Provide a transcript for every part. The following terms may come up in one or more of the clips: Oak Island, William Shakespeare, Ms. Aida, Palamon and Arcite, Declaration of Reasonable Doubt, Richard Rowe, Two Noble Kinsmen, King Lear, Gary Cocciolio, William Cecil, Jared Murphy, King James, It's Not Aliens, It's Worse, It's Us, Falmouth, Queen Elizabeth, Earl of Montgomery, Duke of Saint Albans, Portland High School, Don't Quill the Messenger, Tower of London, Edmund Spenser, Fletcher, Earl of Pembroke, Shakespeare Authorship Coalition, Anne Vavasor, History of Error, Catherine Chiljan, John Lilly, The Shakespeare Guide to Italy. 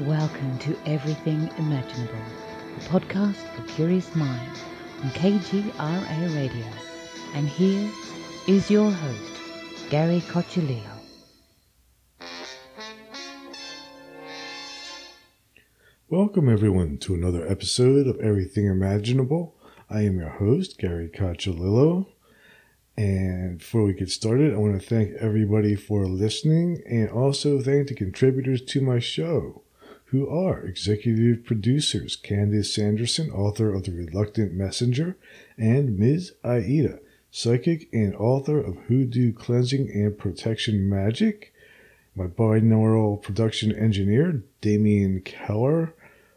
Welcome to Everything Imaginable, the podcast for curious minds on KGRA Radio. And here is your host, Gary Cocciolio. Welcome everyone to another episode of Everything Imaginable. I am your host, Gary Cocciolio. And before we get started, I want to thank everybody for listening and also thank the contributors to my show, who are executive producers Candace Sanderson, author of The Reluctant Messenger, and Ms. Aida, psychic and author of Hoodoo Cleansing and Protection Magic, my binaural production engineer Damian Keller,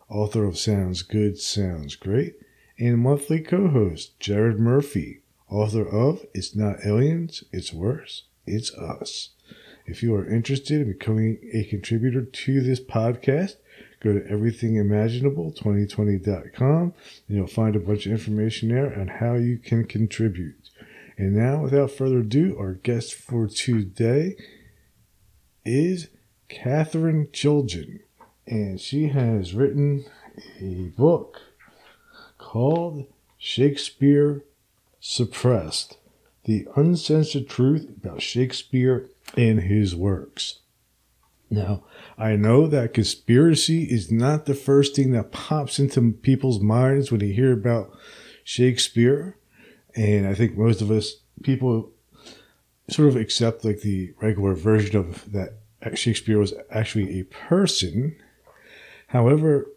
author of Sounds Good, Sounds Great, and monthly co-host Jared Murphy, author of It's Not Aliens, It's Worse, It's Us. If you are interested in becoming a contributor to this podcast, go to EverythingImaginable2020.com and you'll find a bunch of information there on how you can contribute. And now, without further ado, our guest for today is Catherine Chiljan. And she has written a book called Shakespeare Suppressed, The Uncensored Truth About Shakespeare and His Works. Now, I know that conspiracy is not the first thing that pops into people's minds when they hear about Shakespeare. And I think most of us, people sort of accept like the regular version of that Shakespeare was actually a person. However,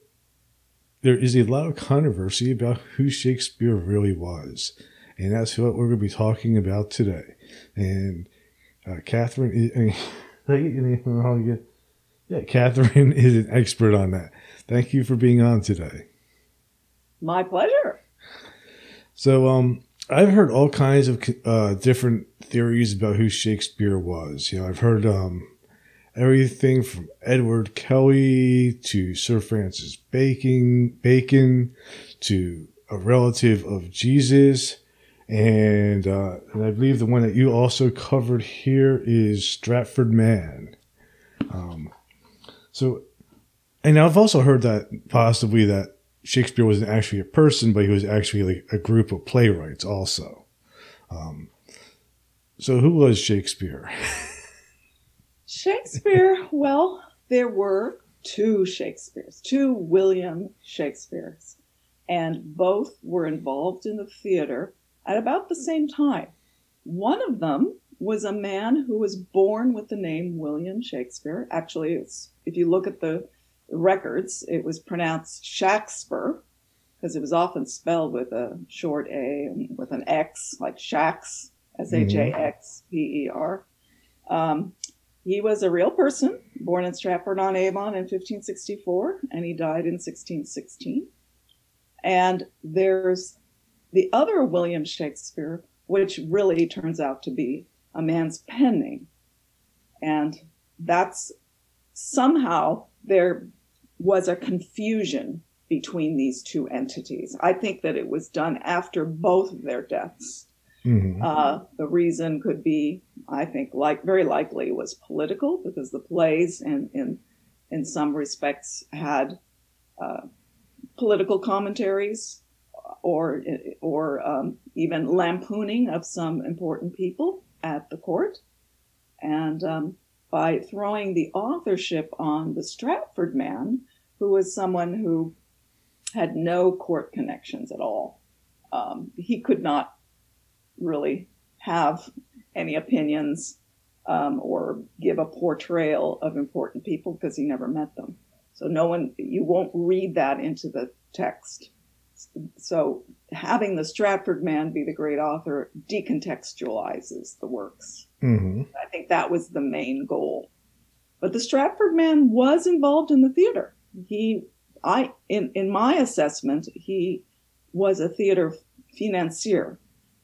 there is a lot of controversy about who Shakespeare really was. And that's what we're going to be talking about today. And Catherine is an expert on that. Thank you for being on today. My pleasure. So I've heard all kinds of different theories about who Shakespeare was. You know, I've heard everything from Edward Kelly to Sir Francis Bacon to a relative of Jesus. And I believe the one that you also covered here is Stratford Man. And I've also heard that possibly that Shakespeare wasn't actually a person, but he was actually like a group of playwrights also. So who was Shakespeare? Shakespeare, well, there were two Shakespeares, two William Shakespeares, and both were involved in the theater at about the same time. One of them was a man who was born with the name William Shakespeare. Actually, if you look at the records, it was pronounced Shakespeare, because it was often spelled with a short A and with an X, like Shax, Shaxper. He was a real person, born in Stratford on Avon in 1564, and he died in 1616. And there's the other William Shakespeare, which really turns out to be a man's pen name. And that's somehow there was a confusion between these two entities. I think that it was done after both of their deaths. Mm-hmm. The reason could be, I think, very likely was political, because the plays in some respects had political commentaries or even lampooning of some important people at the court. And by throwing the authorship on the Stratford man, who was someone who had no court connections at all, he could not really have any opinions or give a portrayal of important people because he never met them. So you won't read that into the text. So having the Stratford man be the great author decontextualizes the works. Mm-hmm. I think that was the main goal. But the Stratford man was involved in the theater. In my assessment, he was a theater financier.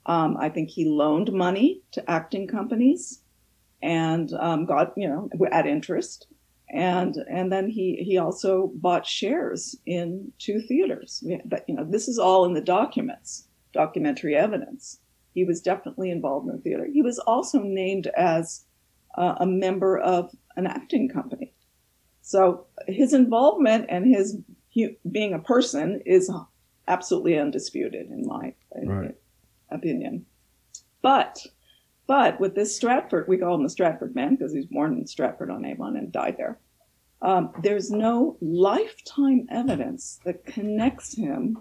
I think he loaned money to acting companies and got, at interest. And then he also bought shares in two theaters. This is all in the documents, documentary evidence. He was definitely involved in the theater. He was also named as a member of an acting company. So his involvement and his being a person is absolutely undisputed in my opinion. But with this Stratford, we call him the Stratford Man because he's born in Stratford on Avon and died there. There's no lifetime evidence that connects him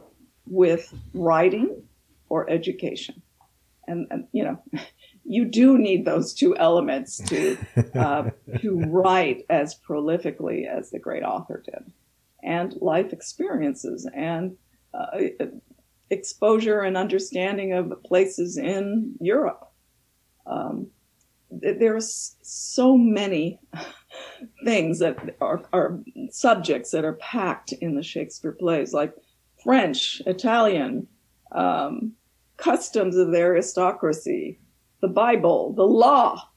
with writing or education. And you know, you do need those two elements to write as prolifically as the great author did. And life experiences and exposure and understanding of places in Europe. There are so many things that are subjects that are packed in the Shakespeare plays, like French, Italian, customs of the aristocracy, the Bible, the law.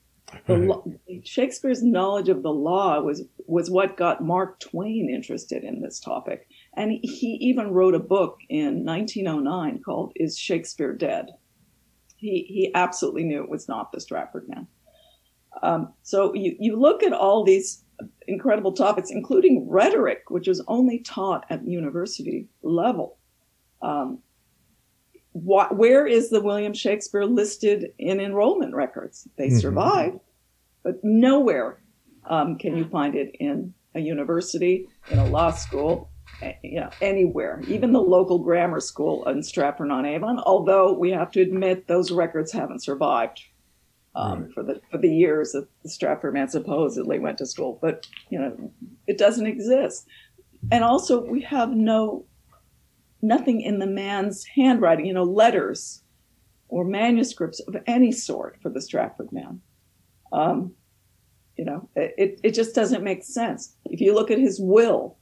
Shakespeare's knowledge of the law was what got Mark Twain interested in this topic. And he even wrote a book in 1909 called Is Shakespeare Dead? He absolutely knew it was not the Stratford Man. So you look at all these incredible topics, including rhetoric, which is only taught at university level. Where is the William Shakespeare listed in enrollment records? They survive, but nowhere can you find it in a university, in a law school, you know, anywhere. Even the local grammar school in Stratford on Avon, although we have to admit those records haven't survived for the years that the Stratford Man supposedly went to school, but you know, it doesn't exist. And also, we have nothing in the man's handwriting, you know, letters or manuscripts of any sort for the Stratford Man. You know, it just doesn't make sense. If you look at his will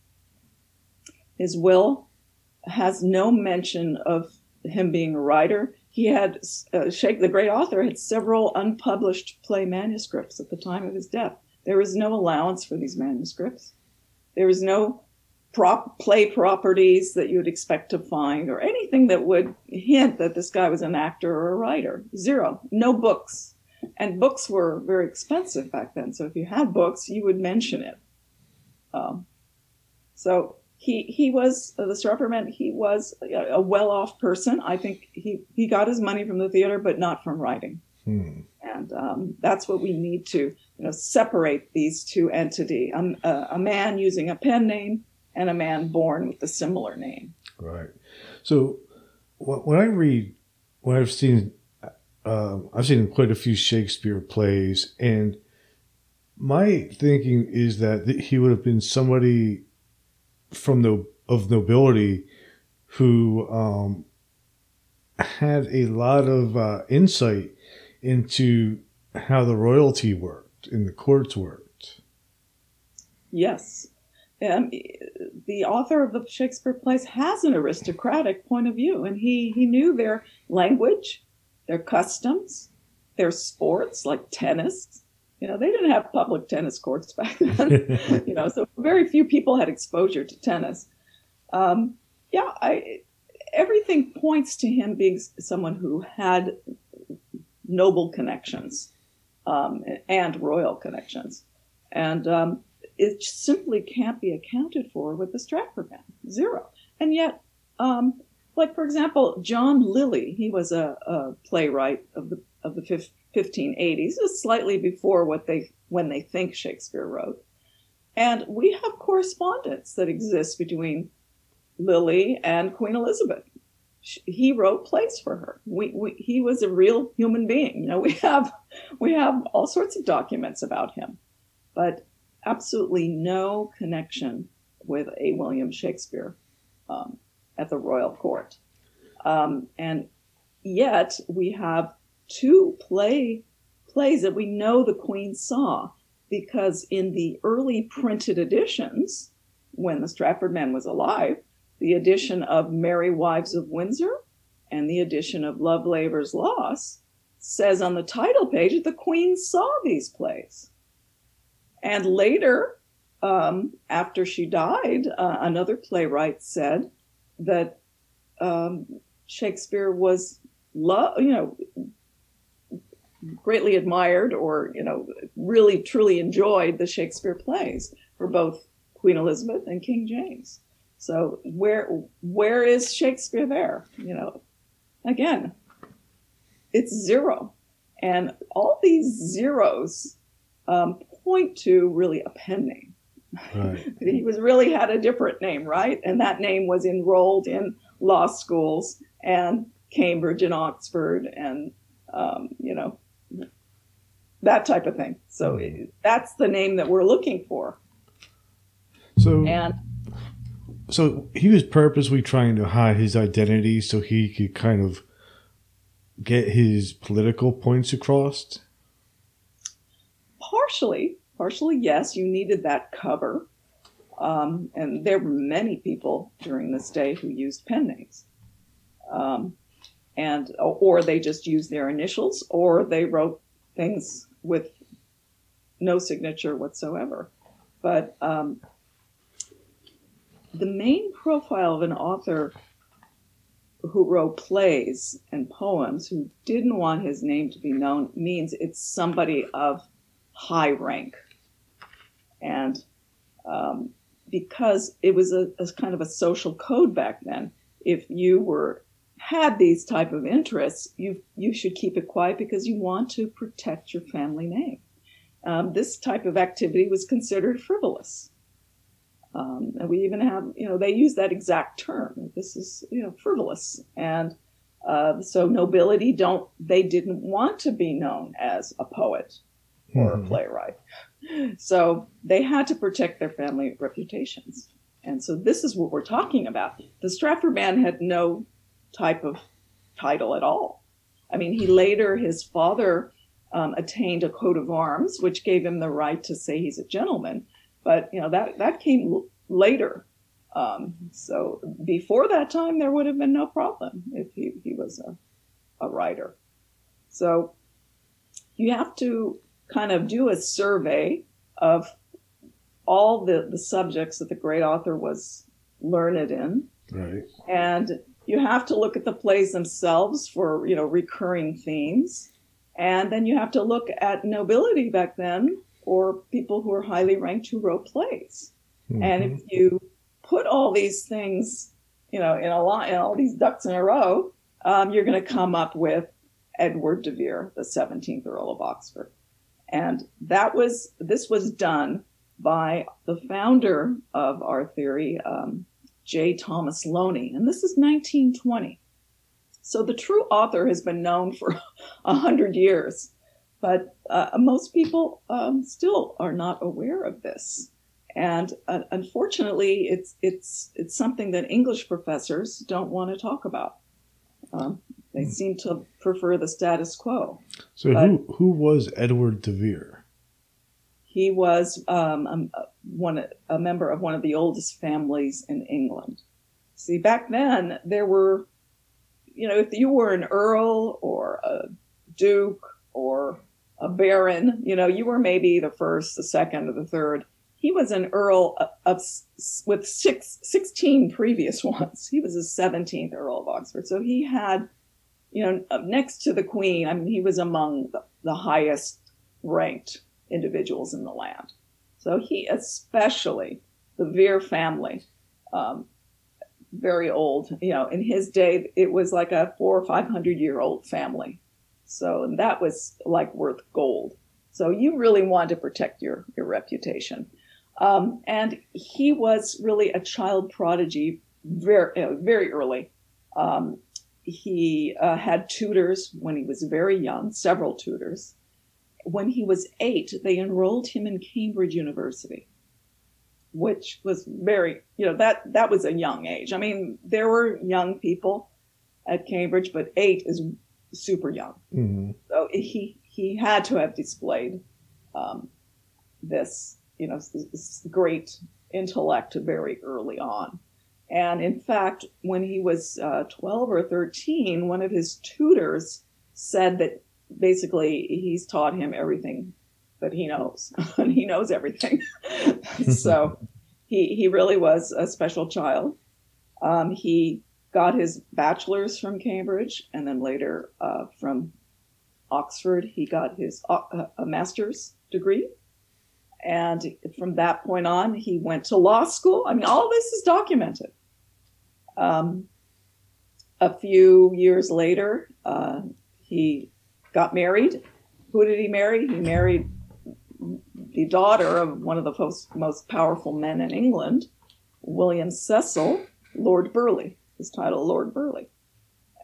has no mention of him being a writer. He had, the great author had several unpublished play manuscripts at the time of his death. There is no allowance for these manuscripts. There is no play properties that you would expect to find or anything that would hint that this guy was an actor or a writer. Zero. No books. And books were very expensive back then. So if you had books, you would mention it. So he was, the Stratford Man, he was a well-off person. I think he got his money from the theater, but not from writing. And that's what we need to, you know, separate these two entities. A man using a pen name and a man born with a similar name. Right. So when I read, what I've seen quite a few Shakespeare plays, and my thinking is that he would have been somebody from of nobility who had a lot of insight into how the royalty worked and the courts worked. Yes. The author of the Shakespeare plays has an aristocratic point of view, and he knew their language, their customs, their sports like tennis. You know, they didn't have public tennis courts back then. You know, so very few people had exposure to tennis. Everything points to him being someone who had noble connections and royal connections, and it simply can't be accounted for with the Stratford Man. Zero. And yet, like, for example, John Lilly, he was a playwright of the 1580s, just slightly before when they think Shakespeare wrote. And we have correspondence that exists between Lilly and Queen Elizabeth. He wrote plays for her. He was a real human being. You know, we have all sorts of documents about him, but absolutely no connection with a William Shakespeare at the royal court. And yet we have two plays that we know the Queen saw, because in the early printed editions, when the Stratford Man was alive, the edition of Merry Wives of Windsor and the edition of Love Labour's Lost says on the title page that the Queen saw these plays. And later, after she died, another playwright said that Shakespeare was greatly admired, or, you know, really, truly enjoyed the Shakespeare plays for both Queen Elizabeth and King James. So where is Shakespeare there? You know, again, it's zero. And all these zeros point to really a pen name. Right. He was really had a different name, right? And that name was enrolled in law schools and Cambridge and Oxford and, you know, that type of thing. So that's the name that we're looking for. So he was purposely trying to hide his identity so he could kind of get his political points across? Partially, yes. You needed that cover. And there were many people during this day who used pen names. Or they just used their initials, or they wrote things with no signature whatsoever. But the main profile of an author who wrote plays and poems who didn't want his name to be known means it's somebody of high rank. And because it was a kind of a social code back then, if you had these type of interests, you should keep it quiet because you want to protect your family name. This type of activity was considered frivolous. And we even have, you know, they use that exact term. This is, you know, frivolous. And so nobility they didn't want to be known as a poet or a playwright. So they had to protect their family reputations. And so this is what we're talking about. The Stratford Man had no type of title at all. I mean, his father attained a coat of arms, which gave him the right to say he's a gentleman. But, you know, that came later. So before that time, there would have been no problem if he was a writer. So you have to kind of do a survey of all the subjects that the great author was learned in. Right. And you have to look at the plays themselves for, you know, recurring themes. And then you have to look at nobility back then, or people who are highly ranked who wrote plays. Mm-hmm. And if you put all these things, you know, in all these ducks in a row, you're going to come up with Edward de Vere, the 17th Earl of Oxford. And this was done by the founder of our theory, J. Thomas Loney. And this is 1920. So the true author has been known for 100 years. But most people still are not aware of this. And unfortunately, it's something that English professors don't want to talk about. They seem to prefer the status quo. So who was Edward de Vere? He was a member of one of the oldest families in England. See, back then, there were, you know, if you were an earl or a duke or a baron, you know, you were maybe the first, the second, or the third. He was an earl with 16 previous ones. He was the 17th Earl of Oxford. So he had, you know, next to the Queen, I mean, he was among the highest ranked individuals in the land. So he, especially the Vere family, very old, you know, in his day, it was like a 400 or 500-year-old family. So, and that was like worth gold. So you really want to protect your reputation. And he was really a child prodigy very early. He had tutors when he was very young, several tutors. When he was 8, they enrolled him in Cambridge University, which was very, you know, that was a young age. I mean, there were young people at Cambridge, but 8 is super young. Mm-hmm. So he had to have displayed this, you know, this great intellect very early on. And in fact, when he was 12 or 13, one of his tutors said that basically he's taught him everything that he knows, and he knows everything. So he really was a special child. He got his bachelor's from Cambridge, and then later from Oxford, he got his a master's degree. And from that point on, he went to law school. I mean, all this is documented. A few years later, he got married. Who did he marry? He married the daughter of one of the most powerful men in England, William Cecil, Lord Burghley. His title, Lord Burghley.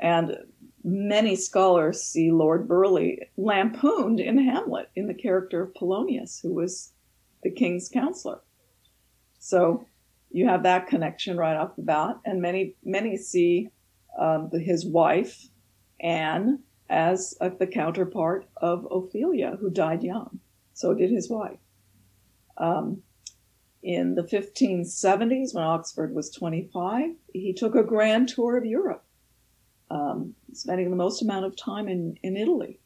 And many scholars see Lord Burghley lampooned in Hamlet in the character of Polonius, who was the king's counselor. So you have that connection right off the bat. And many see his wife, Anne, as the counterpart of Ophelia, who died young. So did his wife. In the 1570s, when Oxford was 25, he took a grand tour of Europe, spending the most amount of time in Italy.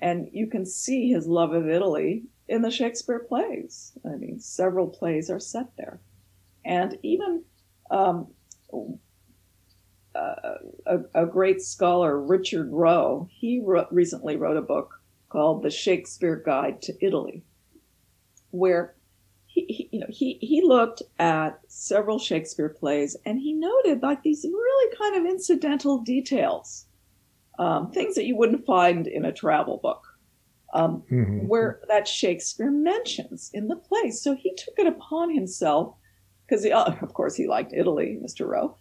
And you can see his love of Italy in the Shakespeare plays. I mean, several plays are set there. And even a great scholar, Richard Rowe, he recently wrote a book called The Shakespeare Guide to Italy, where he looked at several Shakespeare plays, and he noted like these really kind of incidental details, things that you wouldn't find in a travel book, where that Shakespeare mentions in the play. So he took it upon himself, because of course he liked Italy, Mr. Rowe.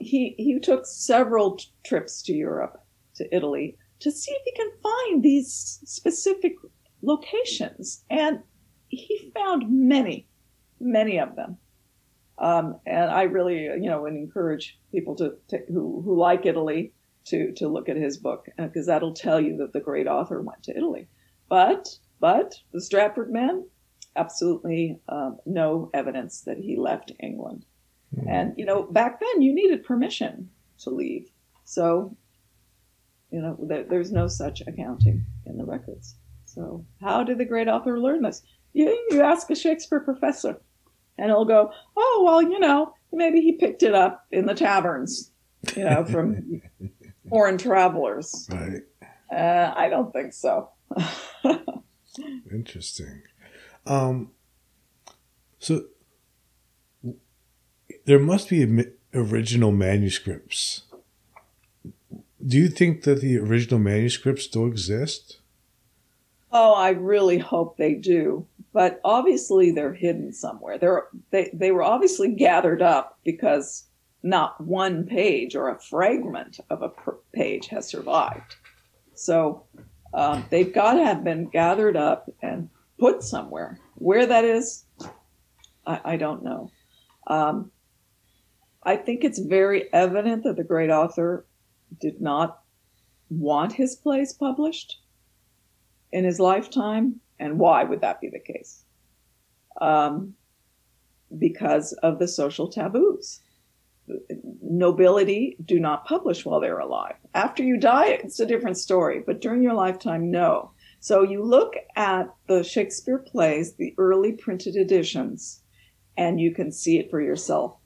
He took several trips to Europe, to Italy, to see if he can find these specific locations. And he found many of them. And I really, would encourage people who like Italy to look at his book, because that'll tell you that the great author went to Italy. But the Stratford Man, absolutely no evidence that he left England. And, back then you needed permission to leave. So, there's no such accounting in the records. So how did the great author learn this? You ask a Shakespeare professor, and he'll go, oh, well, maybe he picked it up in the taverns, from foreign travelers. Right. I don't think so. Interesting. So there must be original manuscripts. Do you think that the original manuscripts still exist? Oh, I really hope they do. But obviously they're hidden somewhere. They were obviously gathered up, because not one page or a fragment of a page has survived. So they've got to have been gathered up and put somewhere. Where that is, I don't know. I think it's very evident that the great author did not want his plays published in his lifetime. And why would that be the case? Because of the social taboos. Nobility do not publish while they're alive. After you die, it's a different story. But during your lifetime, no. So you look at the Shakespeare plays, the early printed editions, and you can see it for yourself.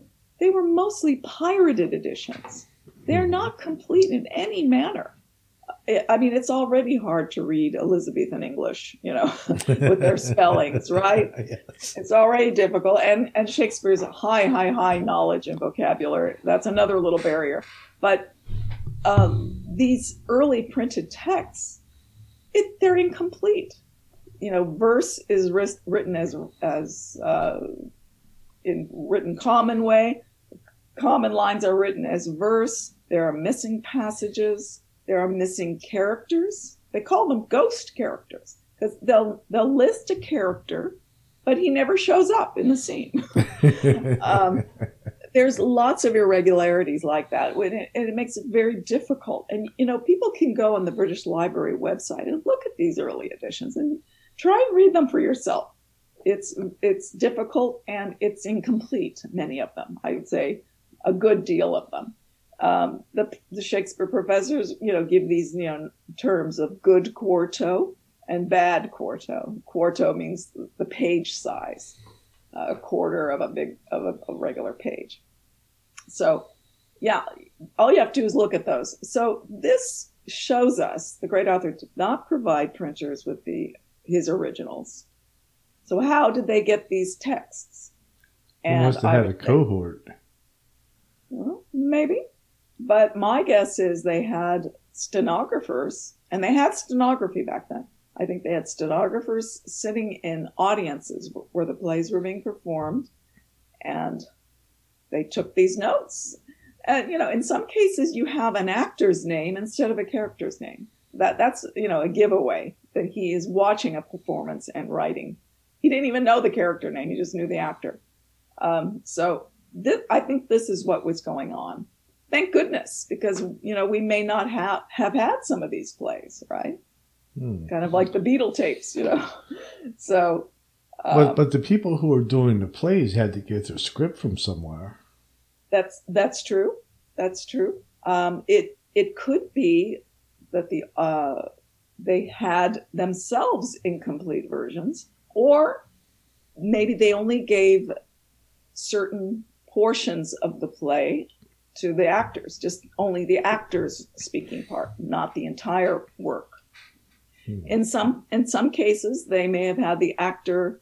They were mostly pirated editions. They're not complete in any manner. I mean, it's already hard to read Elizabethan English, with their spellings, right? Yes. It's already difficult. And Shakespeare's high knowledge and vocabulary. That's another little barrier. But these early printed texts, they're incomplete. Verse is written as in written common way. Common lines are written as verse. There are missing passages. There are missing characters. They call them ghost characters, because they'll list a character, but he never shows up in the scene. There's lots of irregularities like that, and it makes it very difficult. And people can go on the British Library website and look at these early editions and try and read them for yourself. It's difficult, and it's incomplete, many of them. I would say a good deal of them. The Shakespeare professors, give these, terms of good quarto and bad quarto. Quarto means the page size, a quarter of a regular page. So, yeah, all you have to do is look at those. So this shows us the great author did not provide printers with his originals. So how did they get these texts? And they must have had a cohort. Well, maybe. But my guess is they had stenographers, and they had stenography back then. I think they had stenographers sitting in audiences where the plays were being performed, and they took these notes. And, you know, in some cases you have an actor's name instead of a character's name. That's, you know, a giveaway that he is watching a performance and writing. He didn't even know the character name. He just knew the actor. So I think this is what was going on. Thank goodness, because, you know, we may not have had some of these plays, right? Kind of like the Beatle tapes, you know. So, but the people who were doing the plays had to get their script from somewhere. That's true. It could be that they had themselves incomplete versions, or maybe they only gave certain portions of the play to the actors, just only the actors' speaking part, not the entire work. In some cases, they may have had the actor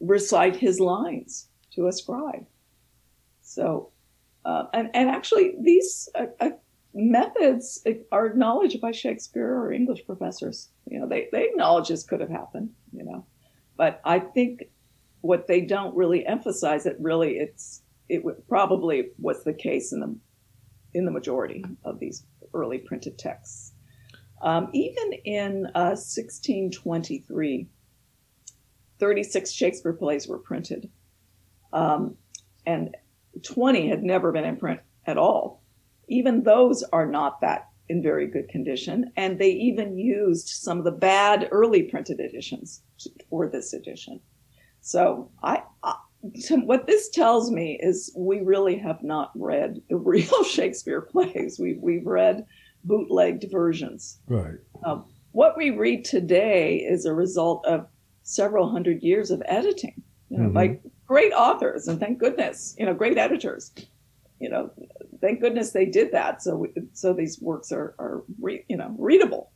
recite his lines to a scribe. So, and actually, these methods are acknowledged by Shakespeare or English professors. You know, they acknowledge this could have happened. You know, but I think what they don't really emphasize probably was the case in the majority of these early printed texts. Even in 1623, 36 Shakespeare plays were printed, and 20 had never been in print at all. Even those are not that in very good condition, and they even used some of the bad early printed editions for this edition. So what this tells me is we really have not read the real Shakespeare plays. We've read bootlegged versions. Right. What we read today is a result of several hundred years of editing, you know, like great authors, and thank goodness, you know, great editors, you know, thank goodness they did that. So these works are readable.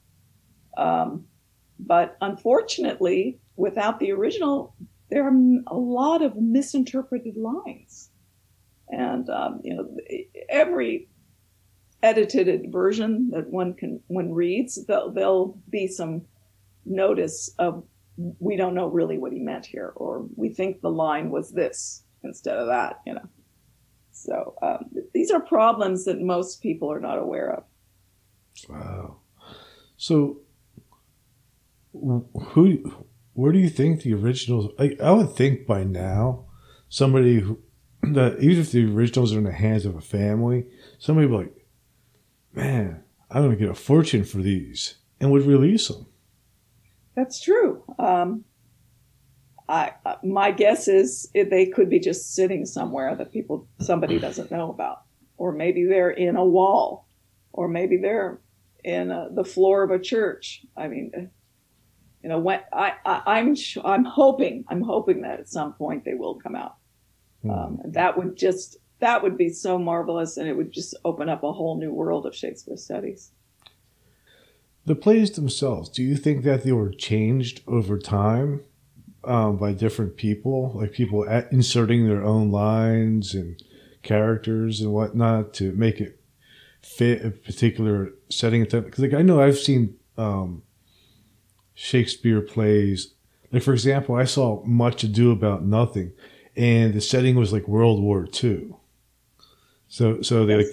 But unfortunately, without the original, there are a lot of misinterpreted lines, and you know, every edited version that one reads, there'll be some notice of, we don't know really what he meant here, or we think the line was this instead of that, you know. So these are problems that most people are not aware of. Wow. So where do you think the originals, I would think by now, somebody even if the originals are in the hands of a family, somebody would be like, man, I'm going to get a fortune for these, and would release them. That's true. My guess is they could be just sitting somewhere that somebody doesn't know about, or maybe they're in a wall, or maybe they're in the floor of a church. I mean, you know, when I'm hoping that at some point they will come out. That would be so marvelous, and it would just open up a whole new world of Shakespeare studies. The plays themselves, do you think that they were changed over time by different people, like people inserting their own lines and characters and whatnot to make it fit a particular setting? Because, like, I know I've seen Shakespeare plays. Like, for example, I saw Much Ado About Nothing, and the setting was like World War II. So they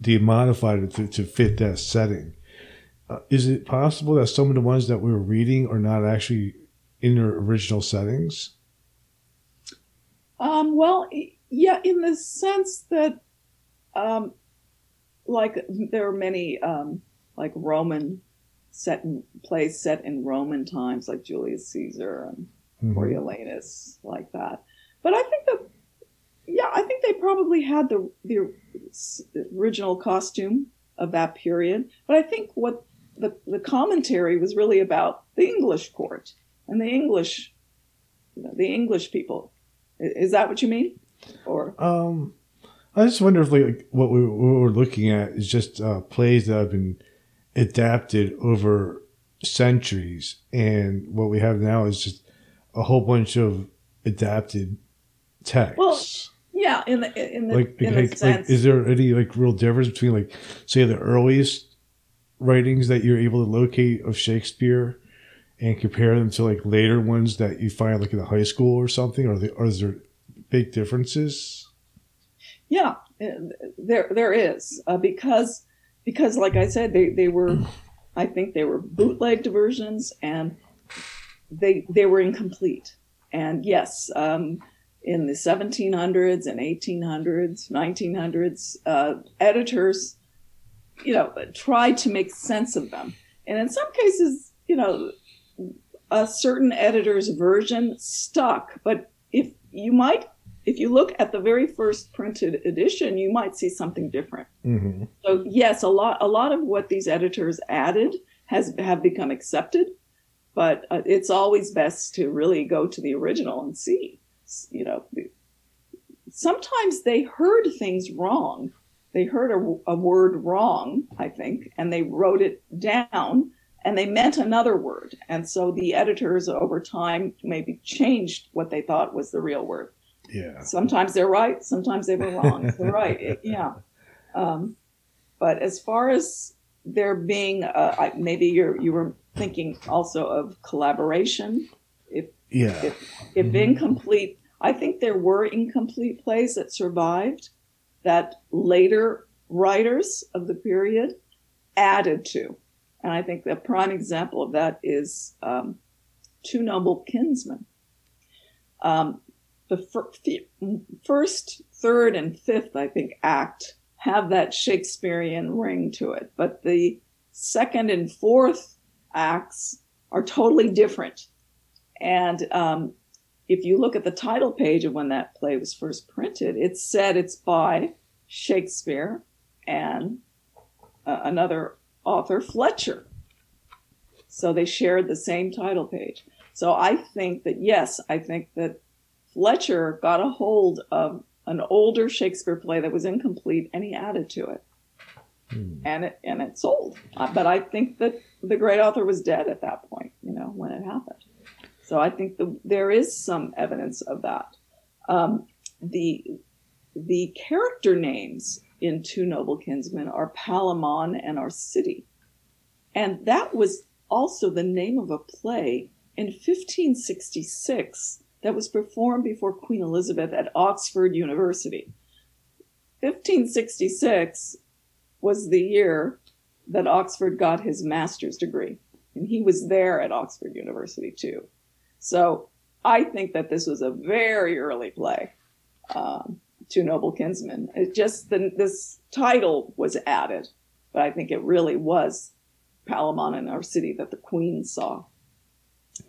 they modified it to fit that setting. Is it possible that some of the ones that we were reading are not actually in their original settings? Well, yeah, in the sense that, like there are many like Roman plays set in Roman times, like Julius Caesar and Coriolanus, like that. But I think I think they probably had the original costume of that period. But I think what the commentary was really about the English court and the English people. Is that what you mean? Or I just wonder if like what we're looking at is just plays that have been adapted over centuries, and what we have now is just a whole bunch of adapted texts. Well, yeah, in a sense. Is there any real difference between say the earliest writings that you're able to locate of Shakespeare and compare them to later ones that you find in a high school or something? Or is there big differences? Yeah, there is because like I said, they were, I think they were bootlegged versions and they were incomplete. And yes, in the 1700s and 1800s, 1900s, editors, tried to make sense of them. And in some cases, a certain editor's version stuck. But if you look at the very first printed edition, you might see something different. Mm-hmm. So yes, a lot of what these editors added have become accepted, but it's always best to really go to the original and see. Sometimes they heard things wrong. They heard a word wrong, I think, and they wrote it down and they meant another word. And so the editors over time maybe changed what they thought was the real word. Yeah. Sometimes they're right. Sometimes they were wrong. They're right. Yeah. But as far as there being, maybe you were thinking also of collaboration. If incomplete, I think there were incomplete plays that survived that later writers of the period added to. And I think the prime example of that is Two Noble Kinsmen. The first, third, and fifth, I think, act have that Shakespearean ring to it. But the second and fourth acts are totally different. And if you look at the title page of when that play was first printed, it said it's by Shakespeare and another author, Fletcher. So they shared the same title page. So I think that Fletcher got a hold of an older Shakespeare play that was incomplete, and he added to it. And it sold. But I think that the great author was dead at that point, when it happened. So I think there is some evidence of that. The character names in Two Noble Kinsmen are Palamon and Arcite. And that was also the name of a play in 1566 that was performed before Queen Elizabeth at Oxford University. 1566 was the year that Oxford got his master's degree. And he was there at Oxford University too. So I think that this was a very early play, Two Noble Kinsmen. It just, this title was added, but I think it really was Palamon and Arcite that the Queen saw.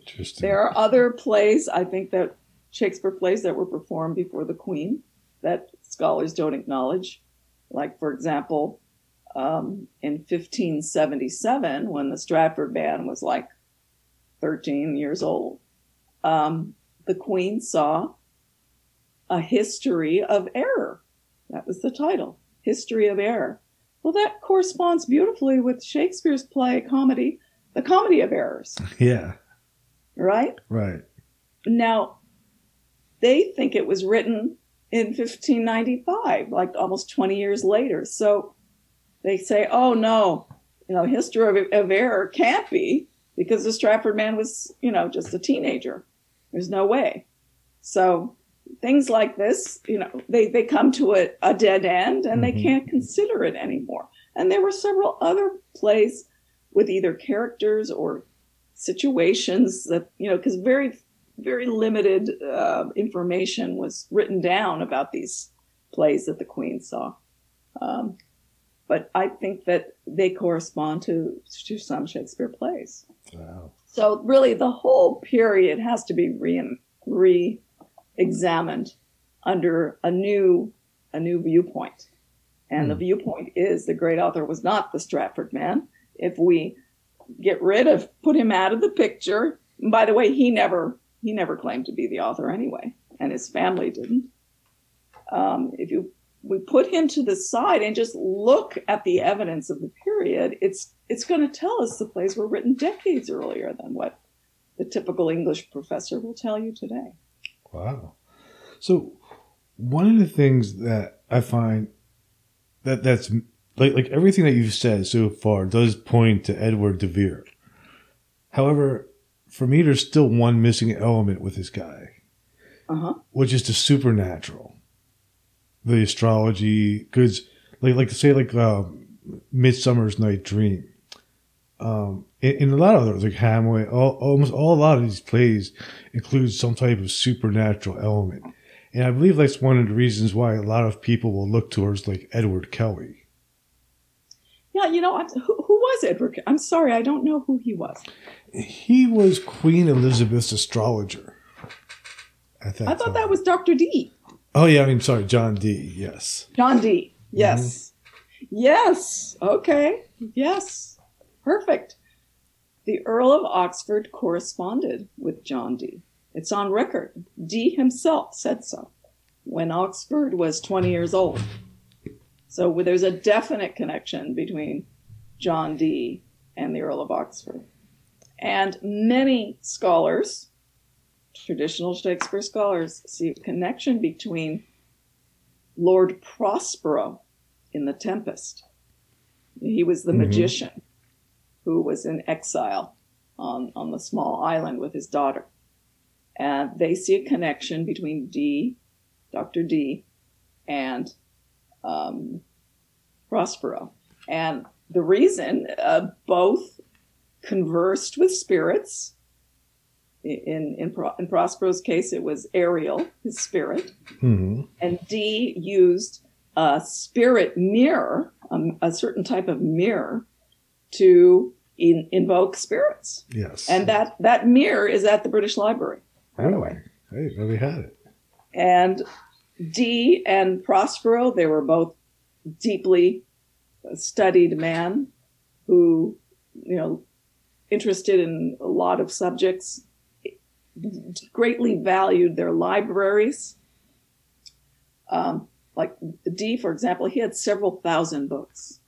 Interesting. There are other plays, I think, that Shakespeare plays that were performed before the Queen that scholars don't acknowledge. Like, for example, in 1577, when the Stratford Man was 13 years old, the Queen saw A History of Error. That was the title, History of Error. Well, that corresponds beautifully with Shakespeare's play comedy, The Comedy of Errors. Yeah. Right? Right. Now, they think it was written in 1595, almost 20 years later. So they say, oh, no, History of Error can't be, because the Stratford Man was, just a teenager. There's no way. So things like this, they come to a dead end and they can't consider it anymore. And there were several other plays with either characters or situations that, because very, very limited information was written down about these plays that the Queen saw. But I think that they correspond to some Shakespeare plays. Wow. So really the whole period has to be re-examined under a new viewpoint. And the viewpoint is the great author was not the Stratford Man. If we put him out of the picture, and by the way, he never claimed to be the author anyway, and his family didn't. We put him to the side and just look at the evidence of the period, it's going to tell us the plays were written decades earlier than what the typical English professor will tell you today. Wow. So one of the things that I find that's like everything that you've said so far does point to Edward de Vere. However, for me, there's still one missing element with this guy, which is the supernatural, the astrology, because like Midsummer's Night Dream. In a lot of those, like Hamlet, almost all a lot of these plays include some type of supernatural element. And I believe that's one of the reasons why a lot of people will look towards like Edward Kelly. Yeah, you know, who was Edward Kelly? I'm sorry, I don't know who he was. He was Queen Elizabeth's astrologer. I thought that was Dr. Dee. Oh, yeah, I'm sorry, John Dee, yes. John Dee, yes. Mm-hmm. Yes, okay, yes, perfect. The Earl of Oxford corresponded with John Dee. It's on record. Dee himself said so when Oxford was 20 years old. So there's a definite connection between John Dee and the Earl of Oxford. And many scholars, traditional Shakespeare scholars, see a connection between Lord Prospero in The Tempest. He was the magician who was in exile on the small island with his daughter. And they see a connection between Dee, Dr. Dee, and Prospero. And the reason both conversed with spirits. In Prospero's case, it was Ariel, his spirit. Mm-hmm. And Dee used a spirit mirror, a certain type of mirror, to invoke spirits. Yes. And that mirror is at the British Library. Anyway. Hey, there we had it. And Dee and Prospero, they were both deeply studied men who, you know, interested in a lot of subjects, greatly valued their libraries. Like Dee, for example, he had several thousand books.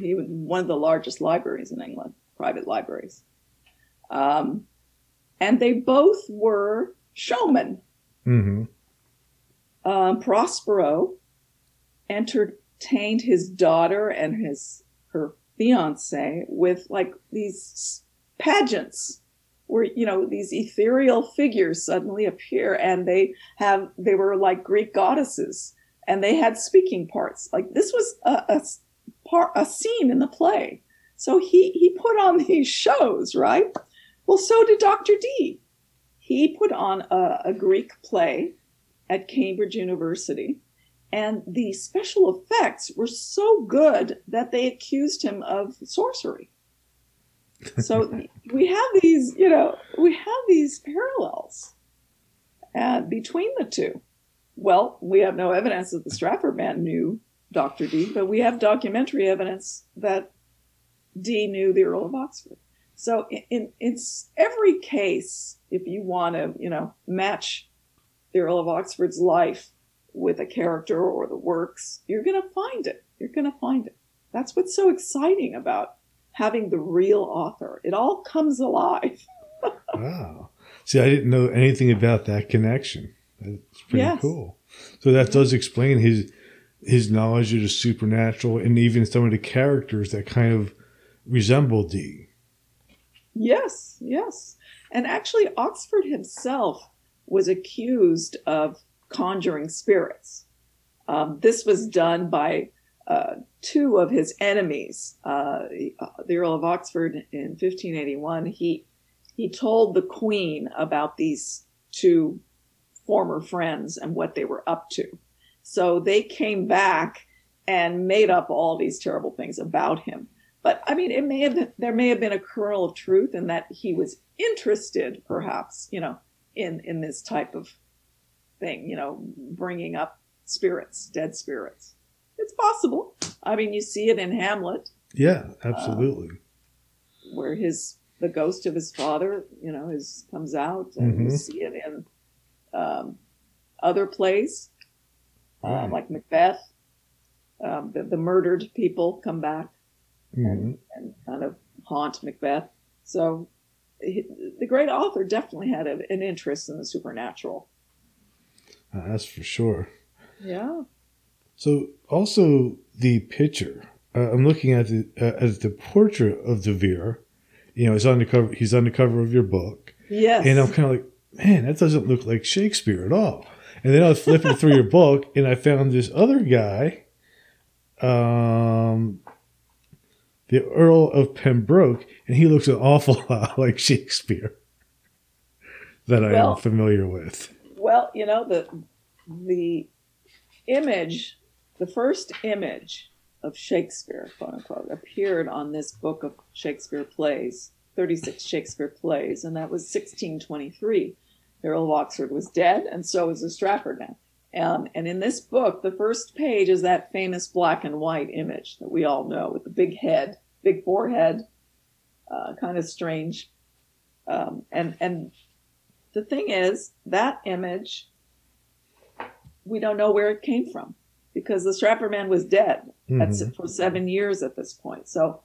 He was one of the largest libraries in England, private libraries. And they both were showmen. Mm-hmm. Prospero entertained his daughter and her fiance with like these pageants where, you know, these ethereal figures suddenly appear, and they were like Greek goddesses, and they had speaking parts. Like this was a scene in the play. So he put on these shows, right? Well, so did Dr. Dee. He put on a Greek play at Cambridge University. And the special effects were so good that they accused him of sorcery. So we have these parallels between the two. Well, we have no evidence that the Stratford man knew Dr. Dee, but we have documentary evidence that Dee knew the Earl of Oxford. So in every case, if you want to, you know, match the Earl of Oxford's life with a character or the works, you're going to find it. That's what's so exciting about having the real author. It all comes alive. Wow. See, I didn't know anything about that connection. That's pretty cool. So that does explain his knowledge of the supernatural and even some of the characters that kind of resemble Dee. Yes, yes. And actually, Oxford himself was accused of conjuring spirits. This was done by two of his enemies. The Earl of Oxford in 1581, he told the Queen about these two former friends and what they were up to. So they came back and made up all these terrible things about him. But I mean, there may have been a kernel of truth in that he was interested, perhaps, you know, in this type of thing, you know, bringing up spirits, dead spirits. It's possible. I mean, you see it in Hamlet. Yeah, absolutely. Where the ghost of his father, you know, comes out, and you see it in other plays, like Macbeth. The murdered people come back and kind of haunt Macbeth. So the great author definitely had an interest in the supernatural. That's for sure. Yeah. So also the picture, I'm looking at the portrait of De Vere. You know, he's on the cover of your book. Yes. And I'm kind of like, man, that doesn't look like Shakespeare at all. And then I was flipping through your book, and I found this other guy, the Earl of Pembroke, and he looks an awful lot like Shakespeare that I am familiar with. Well, you know, the image, the first image of Shakespeare, quote unquote, appeared on this book of Shakespeare plays, 36 Shakespeare plays, and that was 1623. The Earl of Oxford was dead, and so is the Stratford Man. And in this book, the first page is that famous black and white image that we all know with the big head, big forehead, kind of strange. And the thing is, that image, we don't know where it came from because the Stratford Man was dead for 7 years at this point. So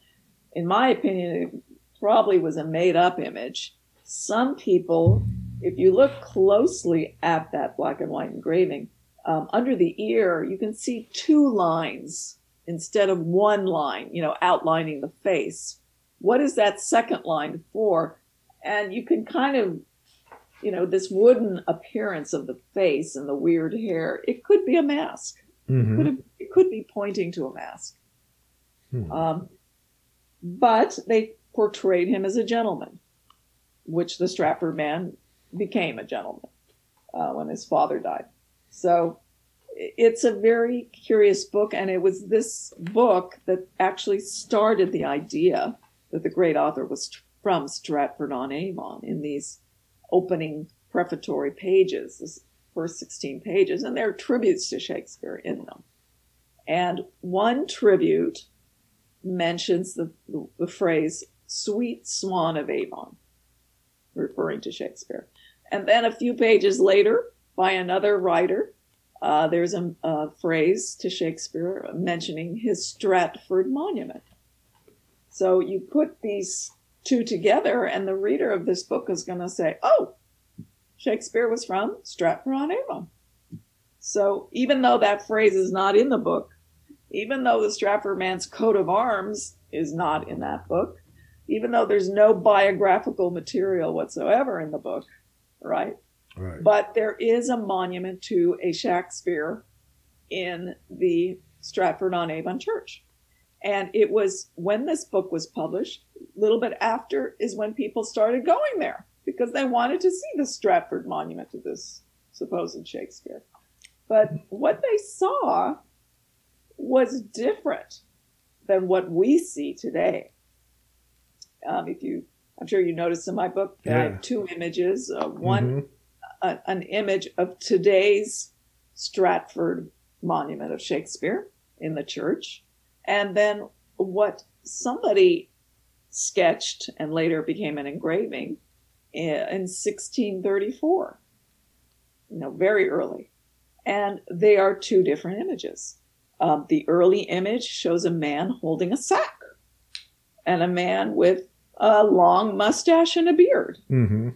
in my opinion, it probably was a made-up image. Some people, if you look closely at that black and white engraving, under the ear, you can see two lines instead of one line, you know, outlining the face. What is that second line for? And you can kind of, you know, this wooden appearance of the face and the weird hair, it could be a mask. Mm-hmm. It could be pointing to a mask. Mm-hmm. But they portrayed him as a gentleman, which the Stratford Man became a gentleman when his father died. So it's a very curious book, and it was this book that actually started the idea that the great author was from Stratford on Avon in these opening prefatory pages, this first 16 pages, and there are tributes to Shakespeare in them. And one tribute mentions the phrase, "Sweet Swan of Avon," referring to Shakespeare. And then a few pages later, by another writer, there's a phrase to Shakespeare mentioning his Stratford monument. So you put these two together, and the reader of this book is going to say, oh, Shakespeare was from Stratford on Avon. So even though that phrase is not in the book, even though the Stratford Man's coat of arms is not in that book, even though there's no biographical material whatsoever in the book, right? But there is a monument to a Shakespeare in the Stratford-on-Avon Church. And it was when this book was published, a little bit after is when people started going there because they wanted to see the Stratford monument to this supposed Shakespeare. But what they saw was different than what we see today. I'm sure you noticed in my book that I have two images. An image of today's Stratford monument of Shakespeare in the church, and then what somebody sketched and later became an engraving in 1634. You know, very early, and they are two different images. The early image shows a man holding a sack, and a man with a long mustache and a beard. Mm-hmm.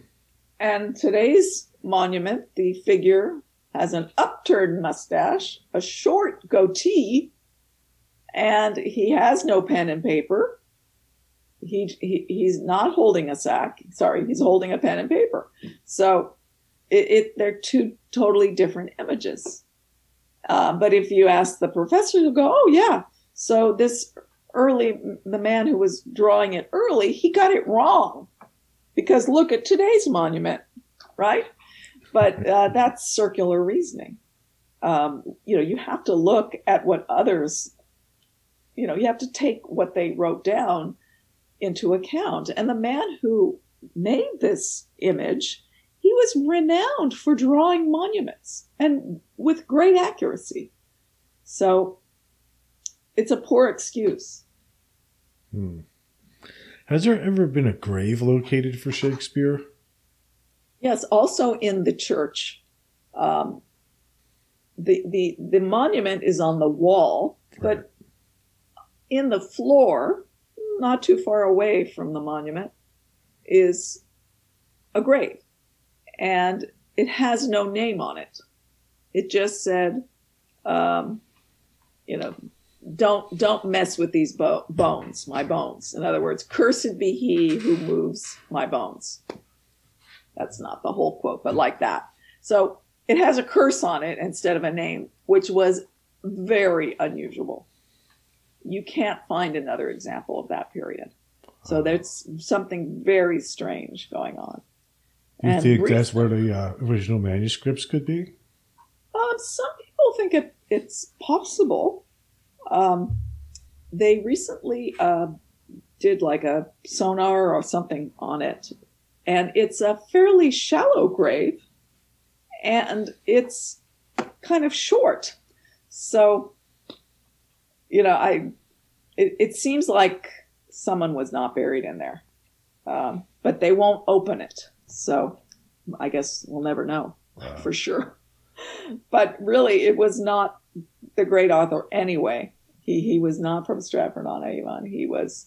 And today's monument, the figure has an upturned mustache, a short goatee, and he has no pen and paper. He's not holding a sack. Sorry, he's holding a pen and paper. So they're two totally different images. But if you ask the professor, he'll go, oh, yeah. So this early, the man who was drawing it early, he got it wrong because look at today's monument, right? But that's circular reasoning. You know, you have to look at what others, you know, you have to take what they wrote down into account. And the man who made this image, he was renowned for drawing monuments and with great accuracy. So it's a poor excuse. Has there ever been a grave located for Shakespeare? Yes, also in the church. The monument is on the wall, right, but in the floor, not too far away from the monument, is a grave, and it has no name on it. It just said, don't mess with these bones, my bones. In other words, cursed be he who moves my bones. That's not the whole quote, but like that. So it has a curse on it instead of a name, which was very unusual. You can't find another example of that period. So there's something very strange going on. You think that's where the original manuscripts could be? Some people think it's possible. They recently did like a sonar or something on it. And it's a fairly shallow grave. And it's kind of short. So, it seems like someone was not buried in there. But they won't open it. So I guess we'll never know for sure. But really, it was not the great author anyway. He was not from Stratford on Avon. He was,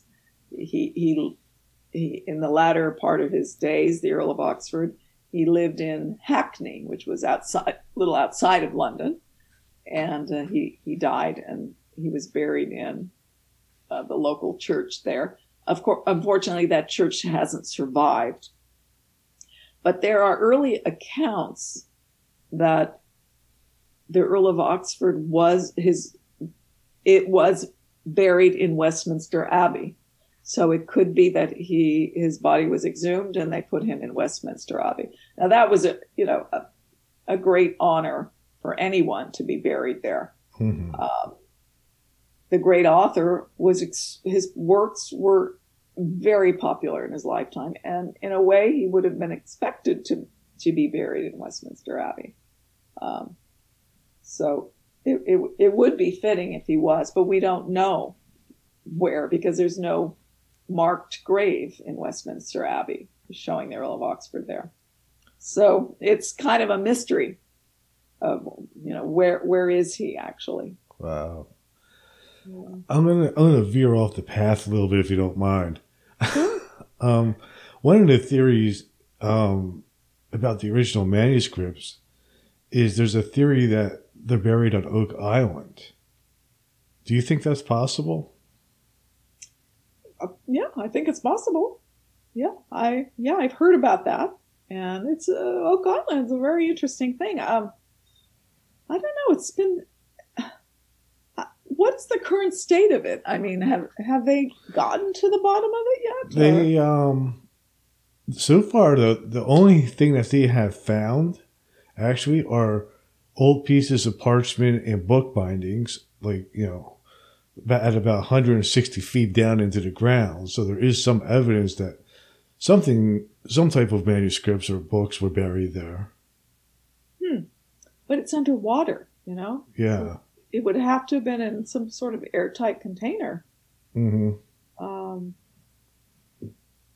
he in the latter part of his days, the Earl of Oxford, he lived in Hackney, which was a little outside of London. And he died, and he was buried in the local church there. Of course, unfortunately, that church hasn't survived. But there are early accounts that the Earl of Oxford was buried in Westminster Abbey. So it could be that his body was exhumed and they put him in Westminster Abbey. Now that was a great honor for anyone to be buried there. Mm-hmm. The great author his works were very popular in his lifetime, and in a way he would have been expected to be buried in Westminster Abbey. So it would be fitting if he was, but we don't know where, because there's no marked grave in Westminster Abbey showing the Earl of Oxford there. So it's kind of a mystery of, where is he actually? Wow. Yeah. I'm gonna veer off the path a little bit, if you don't mind. One of the theories about the original manuscripts is there's a theory that they're buried on Oak Island. Do you think that's possible? Yeah, I think it's possible. Yeah, I've heard about that, and it's Oak Island is a very interesting thing. I don't know. It's been. What's the current state of it? I mean, have they gotten to the bottom of it yet? They so far the only thing that they have found actually are old pieces of parchment and book bindings, like at about 160 feet down into the ground. So there is some evidence that some type of manuscripts or books were buried there. But it's underwater, Yeah. So it would have to have been in some sort of airtight container. Mm-hmm.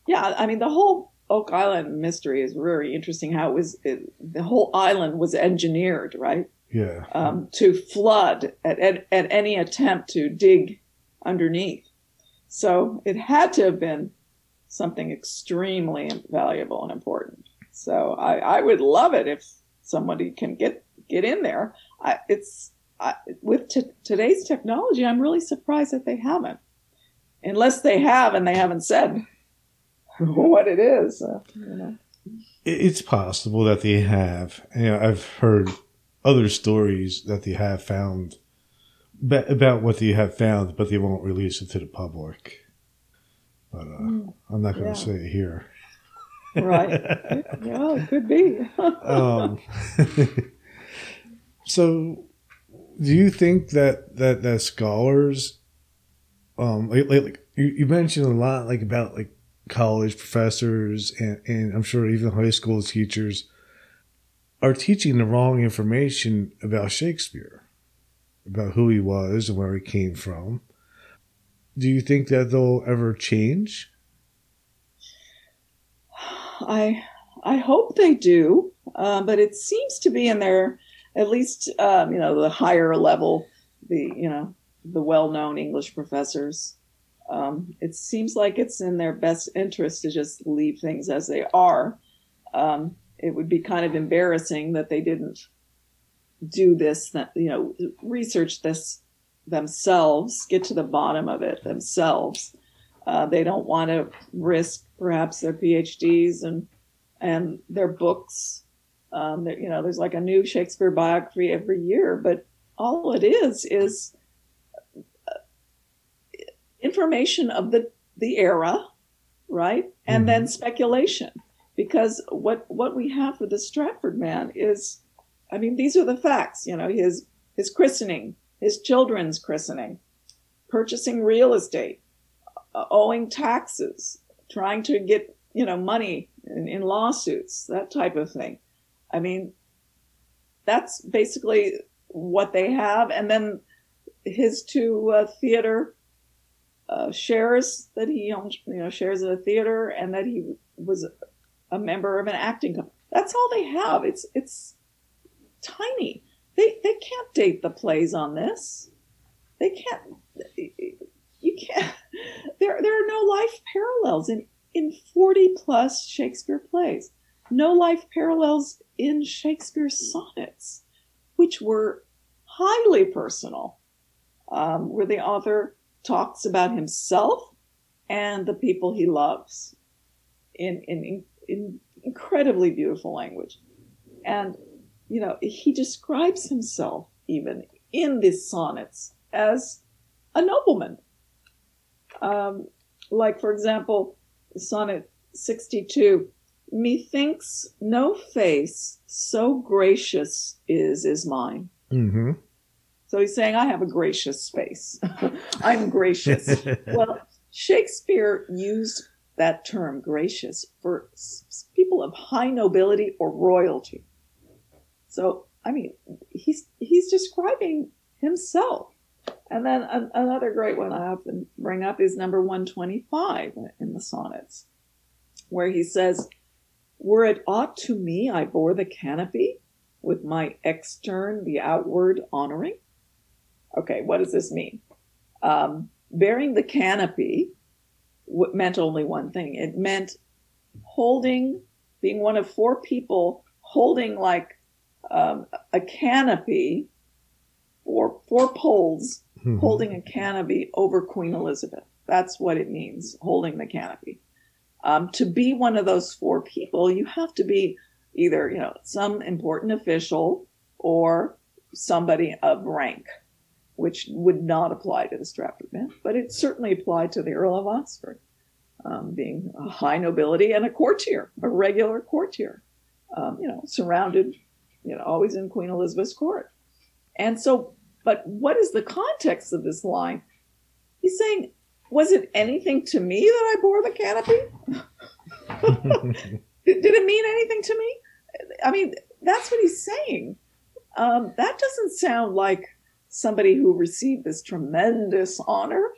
Yeah, I mean, the whole Oak Island mystery is very interesting. How it was the whole island was engineered, right? Yeah. To flood at any attempt to dig underneath. So it had to have been something extremely valuable and important. So I would love it if somebody can get in there. With today's technology, I'm really surprised that they haven't. Unless they have and they haven't said what it is. It's possible that they have. I've heard other stories that they have found, about what they have found, but they won't release it to the public. But I'm not going to say it here. Right. No, it could be. So... do you think that scholars, like you mentioned a lot, like about like college professors and I'm sure even high school teachers are teaching the wrong information about Shakespeare, about who he was and where he came from? Do you think that they'll ever change? I hope they do, but it seems to be in their. At least, the higher level, the well-known English professors, it seems like it's in their best interest to just leave things as they are. It would be kind of embarrassing that they didn't do this, research this themselves, get to the bottom of it themselves. They don't want to risk perhaps their PhDs and their books. There's like a new Shakespeare biography every year, but all it is information of the era, right? And then speculation, because what we have with the Stratford man is, I mean, these are the facts, his christening, his children's christening, purchasing real estate, owing taxes, trying to get, money in lawsuits, that type of thing. I mean, that's basically what they have. And then his two theater shares that he owned, shares at a theater, and that he was a member of an acting company. That's all they have. It's tiny. They can't date the plays on this. They can't. You can't. There are no life parallels in 40 plus Shakespeare plays. No life parallels in Shakespeare's sonnets, which were highly personal, where the author talks about himself and the people he loves in incredibly beautiful language. And, he describes himself even in these sonnets as a nobleman. Like, for example, sonnet 62, "Methinks no face so gracious is mine." Mm-hmm. So he's saying, I have a gracious face. I'm gracious. Well, Shakespeare used that term, gracious, for people of high nobility or royalty. So, I mean, he's describing himself. And then another great one I often bring up is number 125 in the sonnets, where he says, "Were it aught to me I bore the canopy, with my extern the outward honoring." Okay, what does this mean? Bearing the canopy meant only one thing. It meant holding, being one of four people holding like a canopy, or four poles holding a canopy over Queen Elizabeth. That's what it means, holding the canopy. To be one of those four people, you have to be either, some important official or somebody of rank, which would not apply to the Stratford man, but it certainly applied to the Earl of Oxford, being a high nobility and a courtier, a regular courtier, surrounded, always in Queen Elizabeth's court. And so, but what is the context of this line? He's saying, was it anything to me that I bore the canopy? Did it mean anything to me? I mean, that's what he's saying. That doesn't sound like somebody who received this tremendous honor.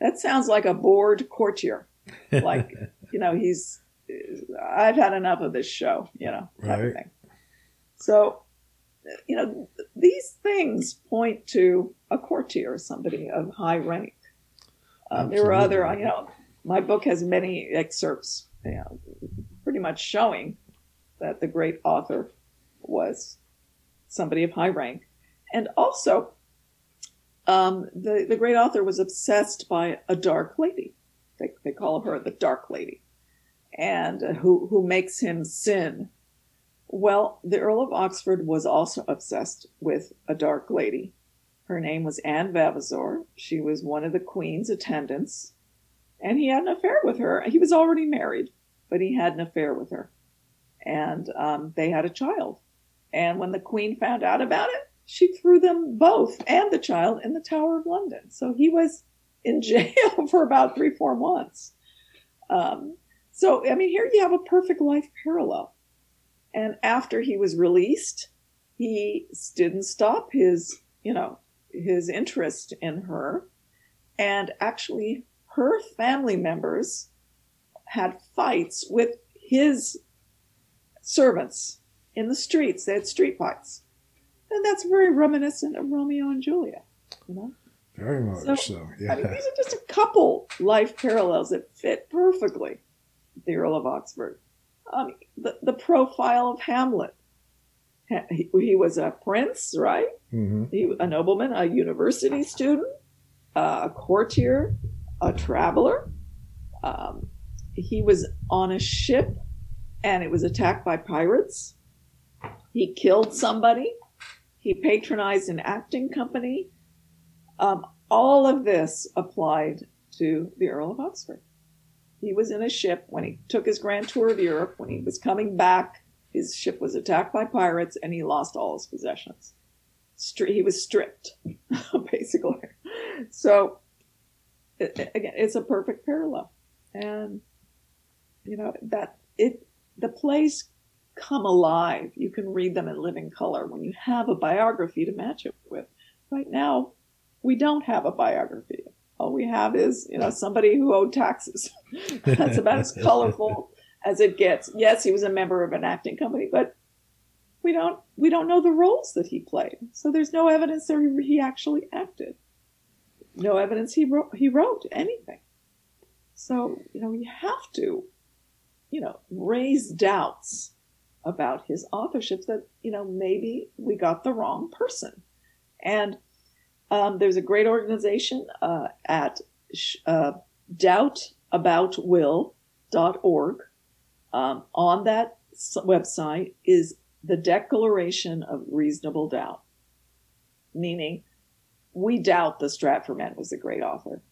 That sounds like a bored courtier. Like, I've had enough of this show, type of thing. So, these things point to a courtier, somebody of high rank. There were other, my book has many excerpts, pretty much showing that the great author was somebody of high rank. And also, the great author was obsessed by a dark lady. They call her the dark lady, and who makes him sin. Well, the Earl of Oxford was also obsessed with a dark lady. Her name was Anne Vavasor. She was one of the Queen's attendants, and he had an affair with her. He was already married, but he had an affair with her, and they had a child. And when the Queen found out about it, she threw them both and the child in the Tower of London. So he was in jail for about 3-4 months. So, I mean, here you have a perfect life parallel. And after he was released, he didn't stop his interest in her. And actually, her family members had fights with his servants in the streets. They had street fights. And that's very reminiscent of Romeo and Juliet, Very much so, yeah. I mean, these are just a couple life parallels that fit perfectly the Earl of Oxford. the profile of Hamlet. He was a prince, right? Mm-hmm. A nobleman, a university student, a courtier, a traveler. He was on a ship and it was attacked by pirates. He killed somebody. He patronized an acting company. All of this applied to the Earl of Oxford. He was in a ship when he took his grand tour of Europe. When he was coming back, his ship was attacked by pirates and he lost all his possessions. He was stripped, basically. So, again, it's a perfect parallel. And, you know, the plays come alive. You can read them in living color when you have a biography to match it with. Right now, we don't have a biography. All we have is, you know, somebody who owed taxes. That's about as colorful as it gets. Yes, he was a member of an acting company, but we don't know the roles that he played. So there's no evidence that he actually acted. No evidence he wrote anything. So, you know, you have to, you know, raise doubts about his authorship that, you know, maybe we got the wrong person. And there's a great organization at doubtaboutwill.org. On that website is the Declaration of Reasonable Doubt, meaning we doubt the Stratford Man was a great author.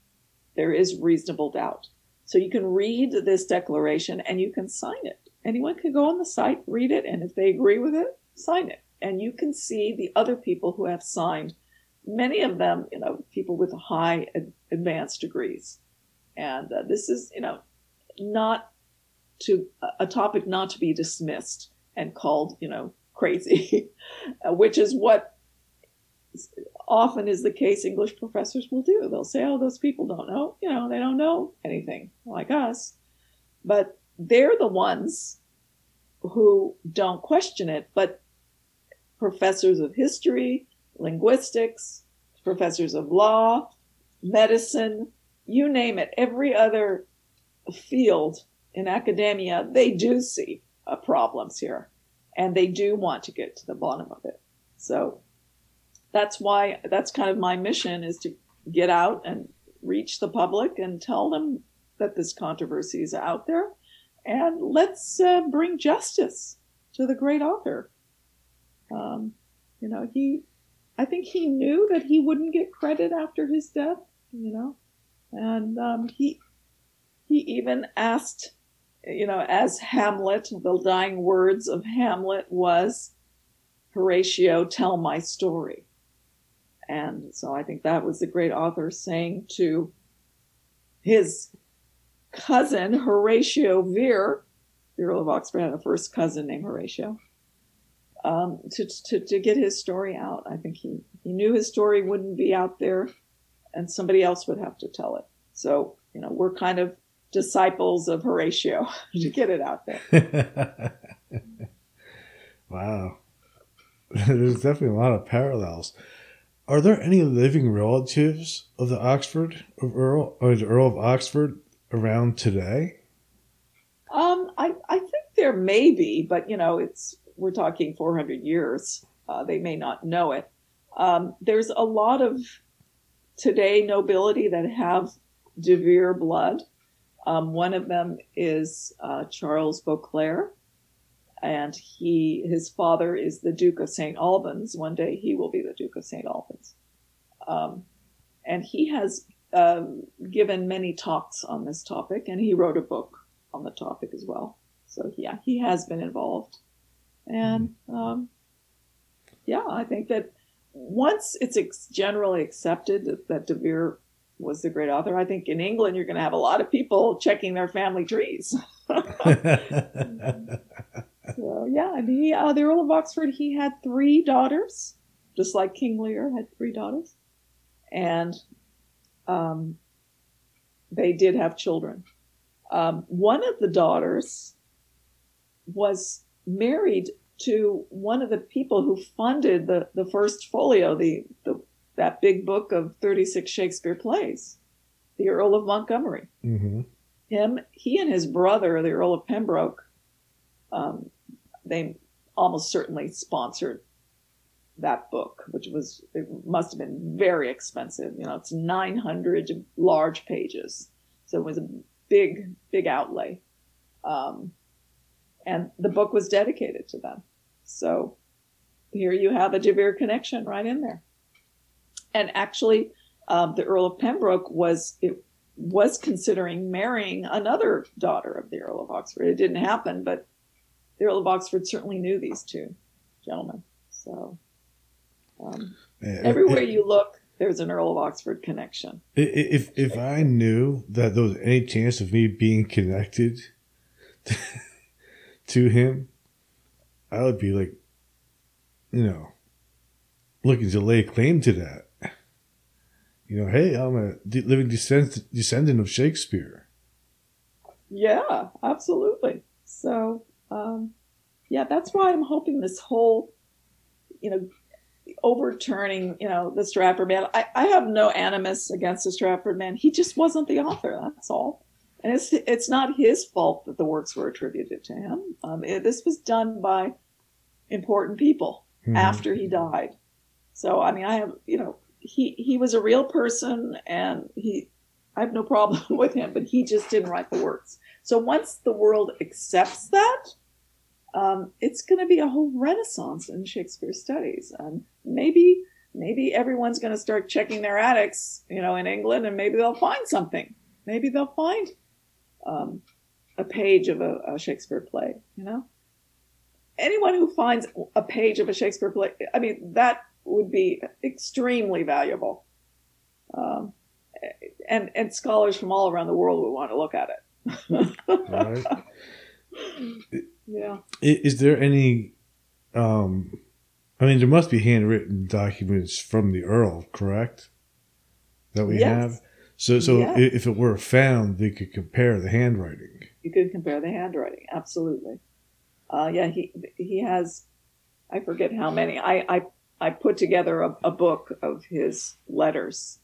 There is reasonable doubt. So you can read this declaration and you can sign it. Anyone can go on the site, read it, and if they agree with it, sign it. And you can see the other people who have signed, many of them, you know, people with high advanced degrees. And this is, you know, a topic not to be dismissed and called, you know, crazy, which is what often is the case English professors will do. They'll say, oh, those people don't know, you know, they don't know anything like us. But they're the ones who don't question it, but professors of history, linguistics, professors of law, medicine, you name it, every other field in academia, they do see problems here, and they do want to get to the bottom of it. So that's why, that's kind of my mission, is to get out and reach the public and tell them that this controversy is out there. And let's bring justice to the great author. You know, I think he knew that he wouldn't get credit after his death, you know, and he even asked, you know, as Hamlet, the dying words of Hamlet was, Horatio, tell my story. And so I think that was the great author saying to his cousin Horatio Vere, the Earl of Oxford had a first cousin named Horatio, to get his story out. I think he knew his story wouldn't be out there and somebody else would have to tell it. So, you know, we're kind of disciples of Horatio to get it out there. Wow. There's definitely a lot of parallels. Are there any living relatives of the Earl of Oxford around today? I think there may be, but you know, we're talking 400 years. They may not know it. There's a lot of today nobility that have de Vere blood. One of them is Charles Beauclerc, and his father is the Duke of Saint Albans. One day he will be the Duke of Saint Albans, and he has given many talks on this topic, and he wrote a book on the topic as well. So yeah, he has been involved. And yeah, I think that once it's generally accepted that de Vere was the great author, I think in England you're going to have a lot of people checking their family trees. So yeah, and the Earl of Oxford, he had three daughters, just like King Lear had three daughters. And they did have children. One of the daughters was married to one of the people who funded the First Folio, that big book of 36 Shakespeare plays, the Earl of Montgomery. Mm-hmm. He and his brother, the Earl of Pembroke, They almost certainly sponsored that book, which was, it must have been very expensive. You know, it's 900 large pages. So it was a big, big outlay. And the book was dedicated to them. So here you have a de Vere connection right in there. And actually, the Earl of Pembroke was considering marrying another daughter of the Earl of Oxford. It didn't happen, but the Earl of Oxford certainly knew these two gentlemen. So everywhere you look, there's an Earl of Oxford connection. If I knew that there was any chance of me being connected to him, I would be like, you know, looking to lay claim to that. You know, hey, I'm a living descendant of Shakespeare. Yeah, absolutely. So, yeah, that's why I'm hoping this whole, you know, overturning, you know, the Stratford Man. I have no animus against the Stratford Man. He just wasn't the author, that's all. And it's not his fault that the works were attributed to him. This was done by important people after he died. So, I mean, I have, you know, he was a real person, and I have no problem with him, but he just didn't write the works. So once the world accepts that, it's going to be a whole renaissance in Shakespeare studies. And maybe everyone's going to start checking their attics, you know, in England, and maybe they'll find something. Maybe they'll find a page of a Shakespeare play, you know? Anyone who finds a page of a Shakespeare play, I mean, that would be extremely valuable. And scholars from all around the world would want to look at it. All right. Yeah. Is there any, I mean, there must be handwritten documents from the Earl, correct? That we have? So yes. If it were found, they could compare the handwriting. You could compare the handwriting, absolutely. Yeah, he has, I forget how many. I put together a book of his letters,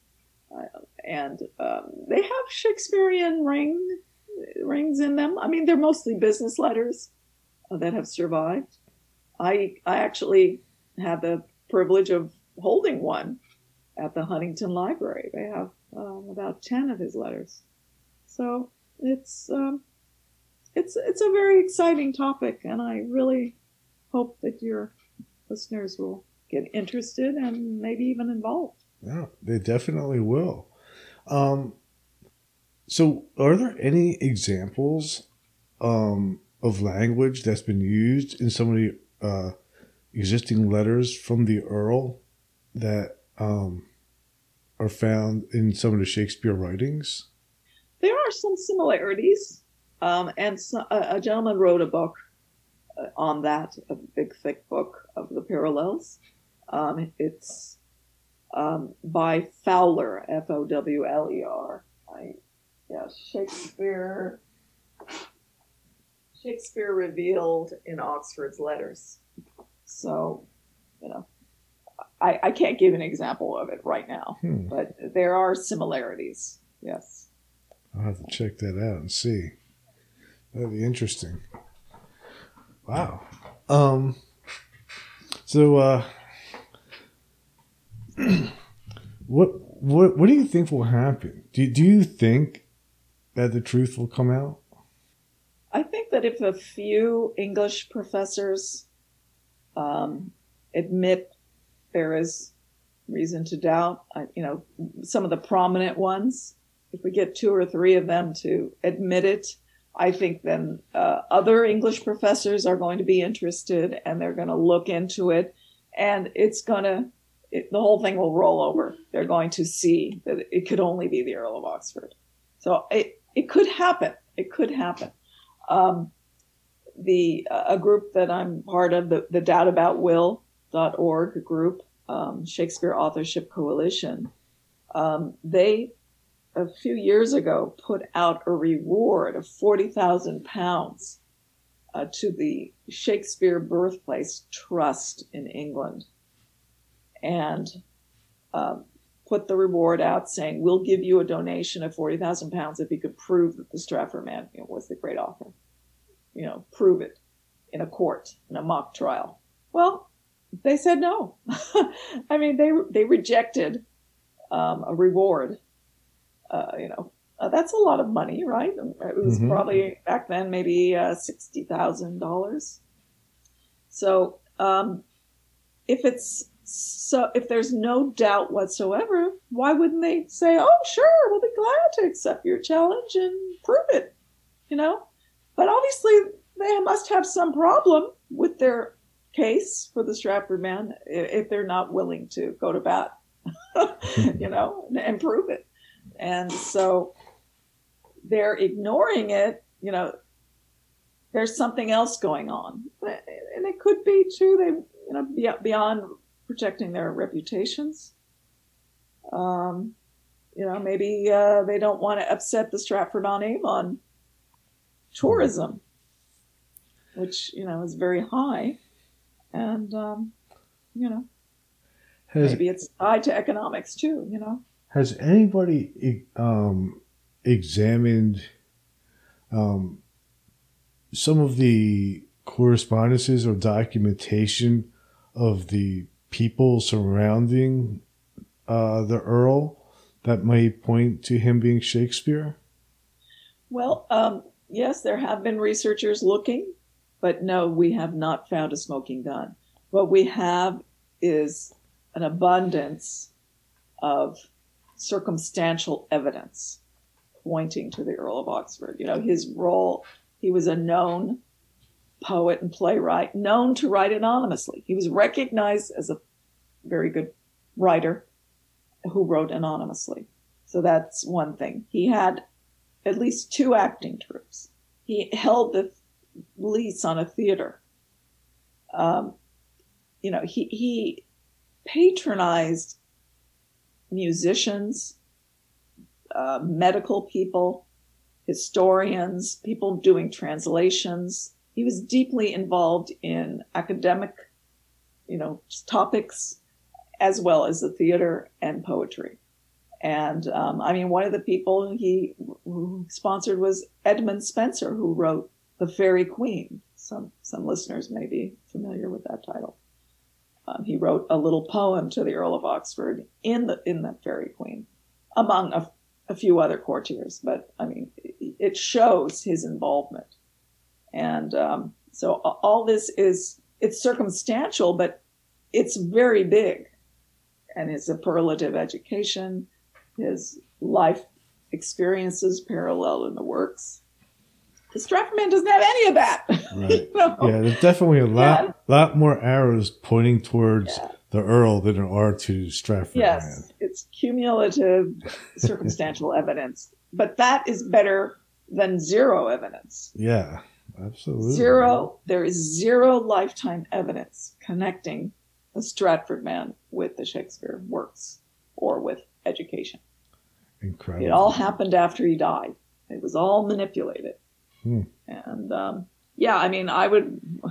and they have Shakespearean rings in them. I mean, they're mostly business letters that have survived. I actually had the privilege of holding one at the Huntington Library. They have about 10 of his letters. So it's a very exciting topic, and I really hope that your listeners will get interested and maybe even involved. Yeah, they definitely will. So are there any examples of language that's been used in some of the existing letters from the Earl that are found in some of the Shakespeare writings? There are some similarities. And so, a gentleman wrote a book on that, a big, thick book of the parallels. It's by Fowler, F-O-W-L-E-R. Shakespeare revealed in Oxford's letters. So, you know, I can't give an example of it right now, but there are similarities. Yes. I'll have to check that out and see. That'd be interesting. Wow. So, what do you think will happen? Do you think that the truth will come out? I think that if a few English professors admit there is reason to doubt, you know, some of the prominent ones, if we get two or three of them to admit it, I think then other English professors are going to be interested, and they're going to look into it, and the whole thing will roll over. They're going to see that it could only be the Earl of Oxford. So it could happen. It could happen. A group that I'm part of, the doubtaboutwill.org group, Shakespeare Authorship Coalition, they a few years ago put out a reward of £40,000 to the Shakespeare Birthplace Trust in England, and put the reward out saying, we'll give you a donation of £40,000 if you could prove that the Stratford Man was the great author. You know, prove it. in a court, in a mock trial? Well, they said no. I mean, they rejected a reward. That's a lot of money, right? It was probably back then maybe $60,000. So if there's no doubt whatsoever, why wouldn't they say, "Oh, sure, we'll be glad to accept your challenge and prove it," you know? But obviously, they must have some problem with their case for the Stratford man if they're not willing to go to bat, you know, and prove it. And so they're ignoring it, you know. There's something else going on, and it could be too. Beyond protecting their reputations, maybe they don't want to upset the Stratford on Avon tourism, which is very high, and maybe it's tied to economics too. Has anybody examined some of the correspondences or documentation of the people surrounding the Earl that might point to him being Shakespeare? Well, yes, there have been researchers looking, but no, we have not found a smoking gun. What we have is an abundance of circumstantial evidence pointing to the Earl of Oxford. His role, he was a known poet and playwright, known to write anonymously. He was recognized as a very good writer who wrote anonymously. So that's one thing. He had at least two acting troupes. He held the lease on a theater. He patronized musicians, medical people, historians, people doing translations. He was deeply involved in academic, topics, as well as the theater and poetry. And one of the people he sponsored was Edmund Spenser, who wrote The Faerie Queene. Some listeners may be familiar with that title. He wrote a little poem to the Earl of Oxford in the Faerie Queene, among a few other courtiers. But it shows his involvement, and so all this it's circumstantial, but it's very big. And his superlative education, his life experiences paralleled in the works. The Stratford man doesn't have any of that. Right. Yeah, there's definitely a lot more arrows pointing towards the Earl than there are to Stratford man. Yes, it's cumulative circumstantial evidence. But that is better than zero evidence. Yeah, absolutely. There is zero lifetime evidence connecting the Stratford man with the Shakespeare works or with education. Incredible. It all happened after he died. It was all manipulated. And,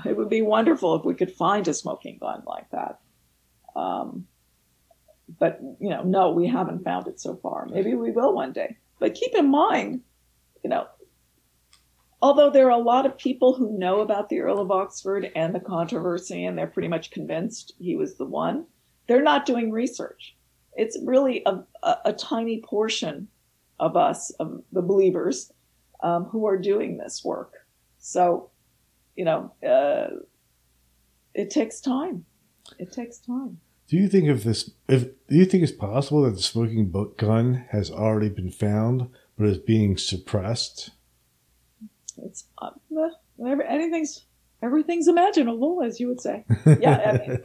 it would be wonderful if we could find a smoking gun like that. No, we haven't found it so far. Maybe we will one day. But keep in mind, although there are a lot of people who know about the Earl of Oxford and the controversy, and they're pretty much convinced he was the one, they're not doing research. It's really a tiny portion of us, of the believers, who are doing this work. So, it takes time. Do you think it's possible that the smoking gun has already been found, but is being suppressed? It's everything's imaginable, as you would say. Yeah,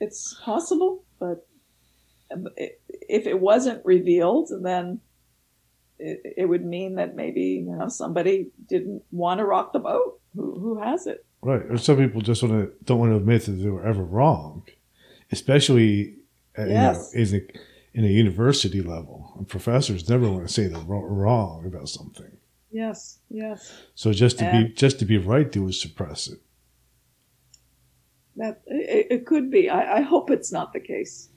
it's possible, but if it wasn't revealed, then it would mean that maybe somebody didn't want to rock the boat. Who has it? Right. Or some people just don't want to admit that they were ever wrong, especially in a university level. And professors never want to say they're wrong about something. Yes. Yes. So just to be right, they would suppress it. That it could be. I hope it's not the case.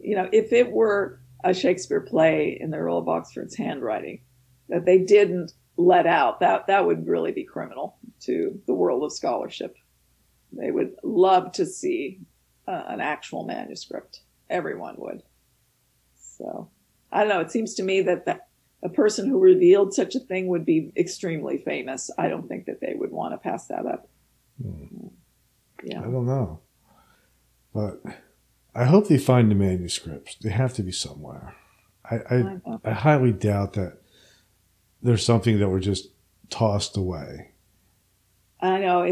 If it were a Shakespeare play in the Earl of Oxford's handwriting, that they didn't let out, that would really be criminal to the world of scholarship. They would love to see an actual manuscript. Everyone would. So I don't know. It seems to me that a person who revealed such a thing would be extremely famous. I don't think that they would want to pass that up. Yeah. I don't know. But I hope they find the manuscripts. They have to be somewhere. I highly doubt that there's something that were just tossed away. I know.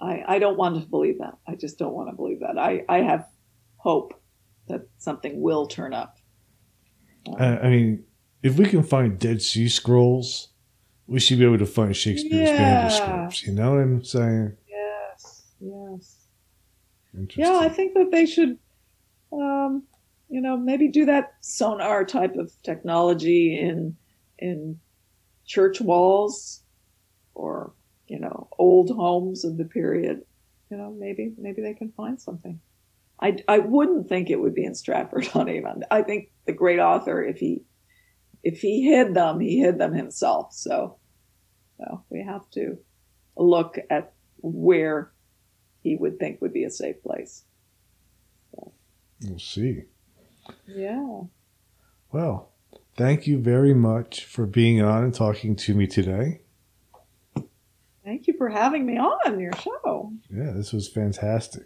I don't want to believe that. I just don't want to believe that. I have hope that something will turn up. I mean, if we can find Dead Sea Scrolls, we should be able to find Shakespeare's manuscripts. You know what I'm saying? Yes. Interesting. Yeah, I think that they should, maybe do that sonar type of technology in church walls or, old homes of the period. Maybe they can find something. I wouldn't think it would be in Stratford on Avon. I think the great author, if he hid them, he hid them himself. So we have to look at where he would think would be a safe place. So. We'll see. Yeah. Well, thank you very much for being on and talking to me today. Thank you for having me on your show. Yeah, this was fantastic.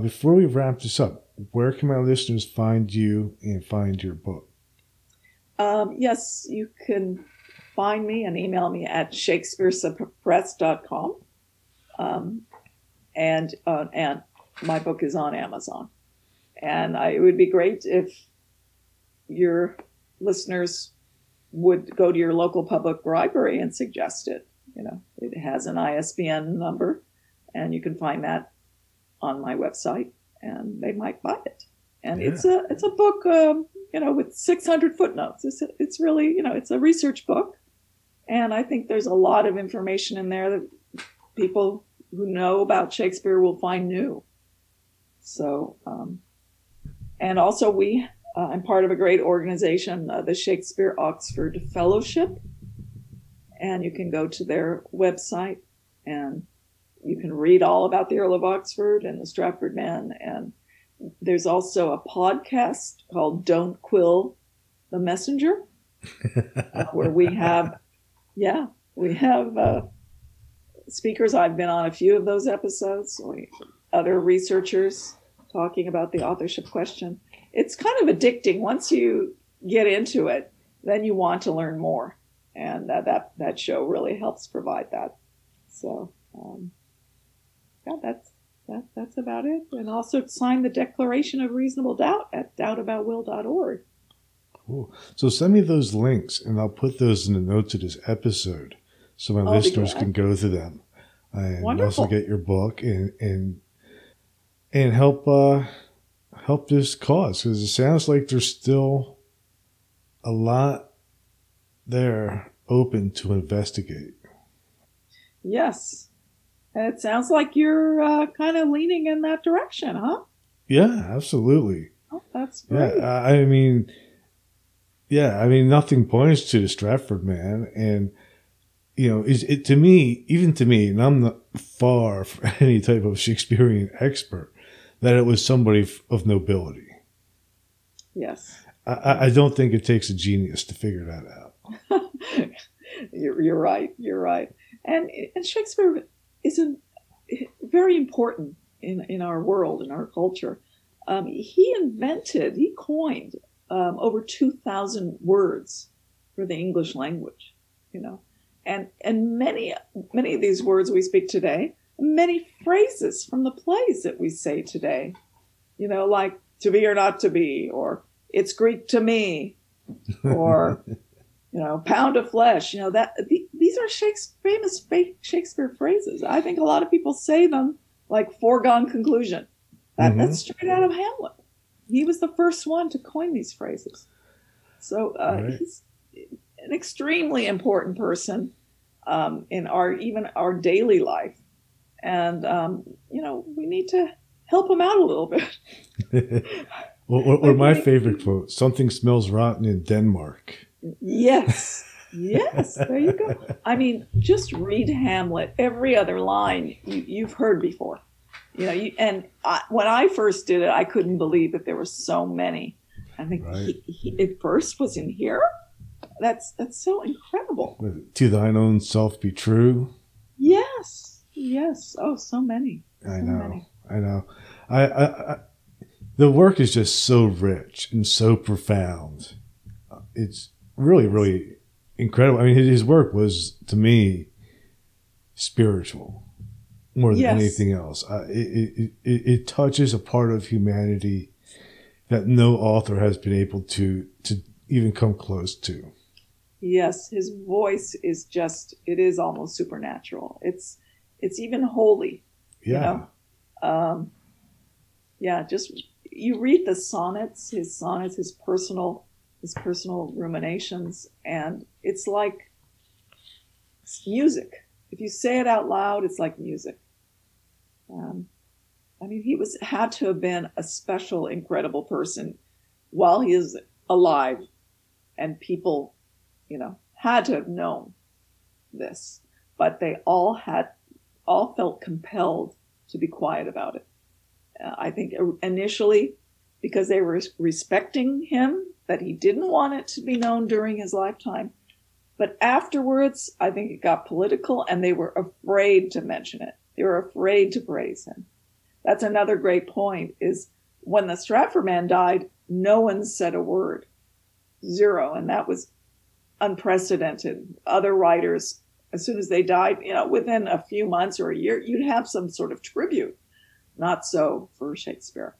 Before we wrap this up, where can my listeners find you and find your book? Yes, you can find me and email me at shakespearesuppressed.com. And my book is on Amazon. And it would be great if your listeners would go to your local public library and suggest it. It has an ISBN number, and you can find that on my website, and they might buy it. And it's a book, with 600 footnotes. It's really, it's a research book. And I think there's a lot of information in there that people who know about Shakespeare will find new. So, and also I'm part of a great organization, the Shakespeare Oxford Fellowship. And you can go to their website and you can read all about the Earl of Oxford and the Stratford Man. And there's also a podcast called Don't Quill the Messenger, where we have speakers. I've been on a few of those episodes, other researchers talking about the authorship question. It's kind of addicting. Once you get into it, then you want to learn more. And that show really helps provide that. So, that's about it. And also sign the Declaration of Reasonable Doubt at doubtaboutwill.org. Cool. So send me those links, and I'll put those in the notes of this episode so my listeners can go through them. And wonderful. Also get your book and help this cause, because it sounds like there's still a lot there open to investigate. Yes. And it sounds like you're kind of leaning in that direction, huh? Yeah, absolutely. Oh, that's great. Yeah, I mean, nothing points to the Stratford Man. And, it to me, and I'm not far from any type of Shakespearean expert, that it was somebody of nobility. Yes. I don't think it takes a genius to figure that out. You're right. And Shakespeare is very important in our world, in our culture. He coined over 2,000 words for the English language, and many of these words we speak today, many phrases from the plays that we say today, like to be or not to be, or it's Greek to me, or pound of flesh, these are famous Shakespeare phrases. I think a lot of people say them like foregone conclusion. That's straight out of Hamlet. He was the first one to coin these phrases. So he's an extremely important person in our daily life. And, we need to help him out a little bit. Or my favorite quote, something smells rotten in Denmark. Yes. Yes, there you go. I mean, just read Hamlet. Every other line you've heard before. You know, when I first did it, I couldn't believe that there were so many. I think he it first was in here. That's so incredible. To thine own self be true. Yes. Oh, so many. I know. I the work is just so rich and so profound. It's really, really incredible. I mean, his work was, to me, spiritual more than anything else. It touches a part of humanity that no author has been able to even come close to. Yes, his voice is just—it is almost supernatural. It's even holy. Yeah. You know? Just you read the sonnets, his personal ruminations, and it's like music. If you say it out loud, it's like music. I mean, he had to have been a special, incredible person while he is alive, and people, you know, had to have known this, but they all felt compelled to be quiet about it. I think initially, because they were respecting him, that he didn't want it to be known during his lifetime. But afterwards, I think it got political, and they were afraid to mention it. They were afraid to praise him. That's another great point, is when the Stratford man died, no one said a word. Zero. And that was unprecedented. Other writers, as soon as they died, you know, within a few months or a year, you'd have some sort of tribute. Not so for Shakespeare.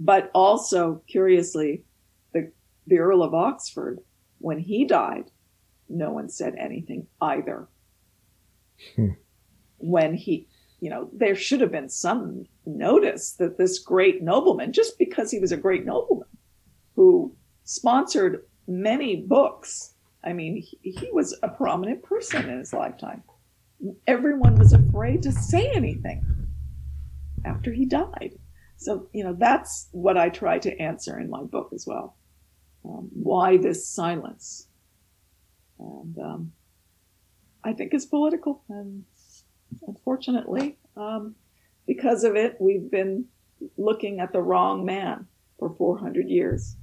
But also, curiously, the Earl of Oxford, when he died, no one said anything either. When he, you know, there should have been some notice that this great nobleman, just because he was a great nobleman, who sponsored many books. I mean, he was a prominent person in his lifetime. Everyone was afraid to say anything after he died. So, you know, that's what I try to answer in my book as well. Why this silence? And I think it's political. And unfortunately, because of it, we've been looking at the wrong man for 400 years.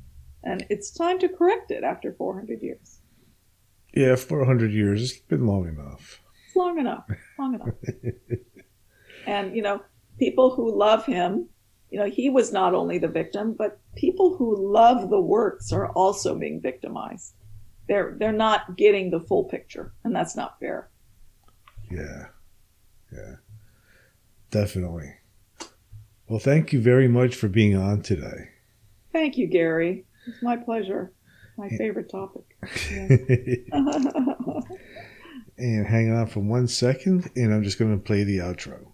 And it's time to correct it after 400 years. Yeah, 400 years. It's been long enough. It's long enough. And, you know, people who love him, you know, he was not only the victim, but people who love the works are also being victimized. They're not getting the full picture, and that's not fair. Yeah, definitely. Well, thank you very much for being on today. Thank you, Gary. It's my pleasure. My favorite topic. Yeah. And hang on for 1 second, and I'm just going to play the outro.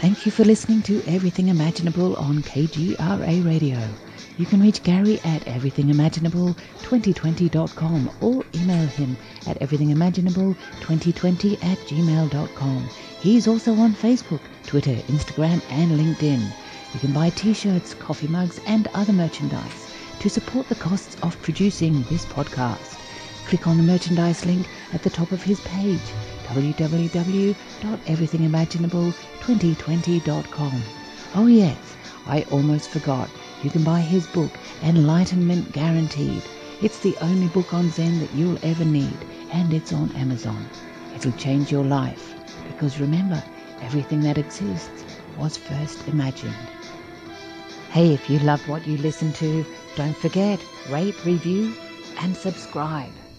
Thank you for listening to Everything Imaginable on KGRA Radio. You can reach Gary at EverythingImaginable2020.com or email him at EverythingImaginable2020@gmail.com. He's also on Facebook, Twitter, Instagram, and LinkedIn. You can buy t-shirts, coffee mugs, and other merchandise to support the costs of producing this podcast. Click on the merchandise link at the top of his page, www.everythingimaginable2020.com. Oh yes, I almost forgot. You can buy his book, Enlightenment Guaranteed. It's the only book on Zen that you'll ever need, and it's on Amazon. It'll change your life, because remember, everything that exists was first imagined. Hey, if you loved what you listened to, don't forget, rate, review, and subscribe.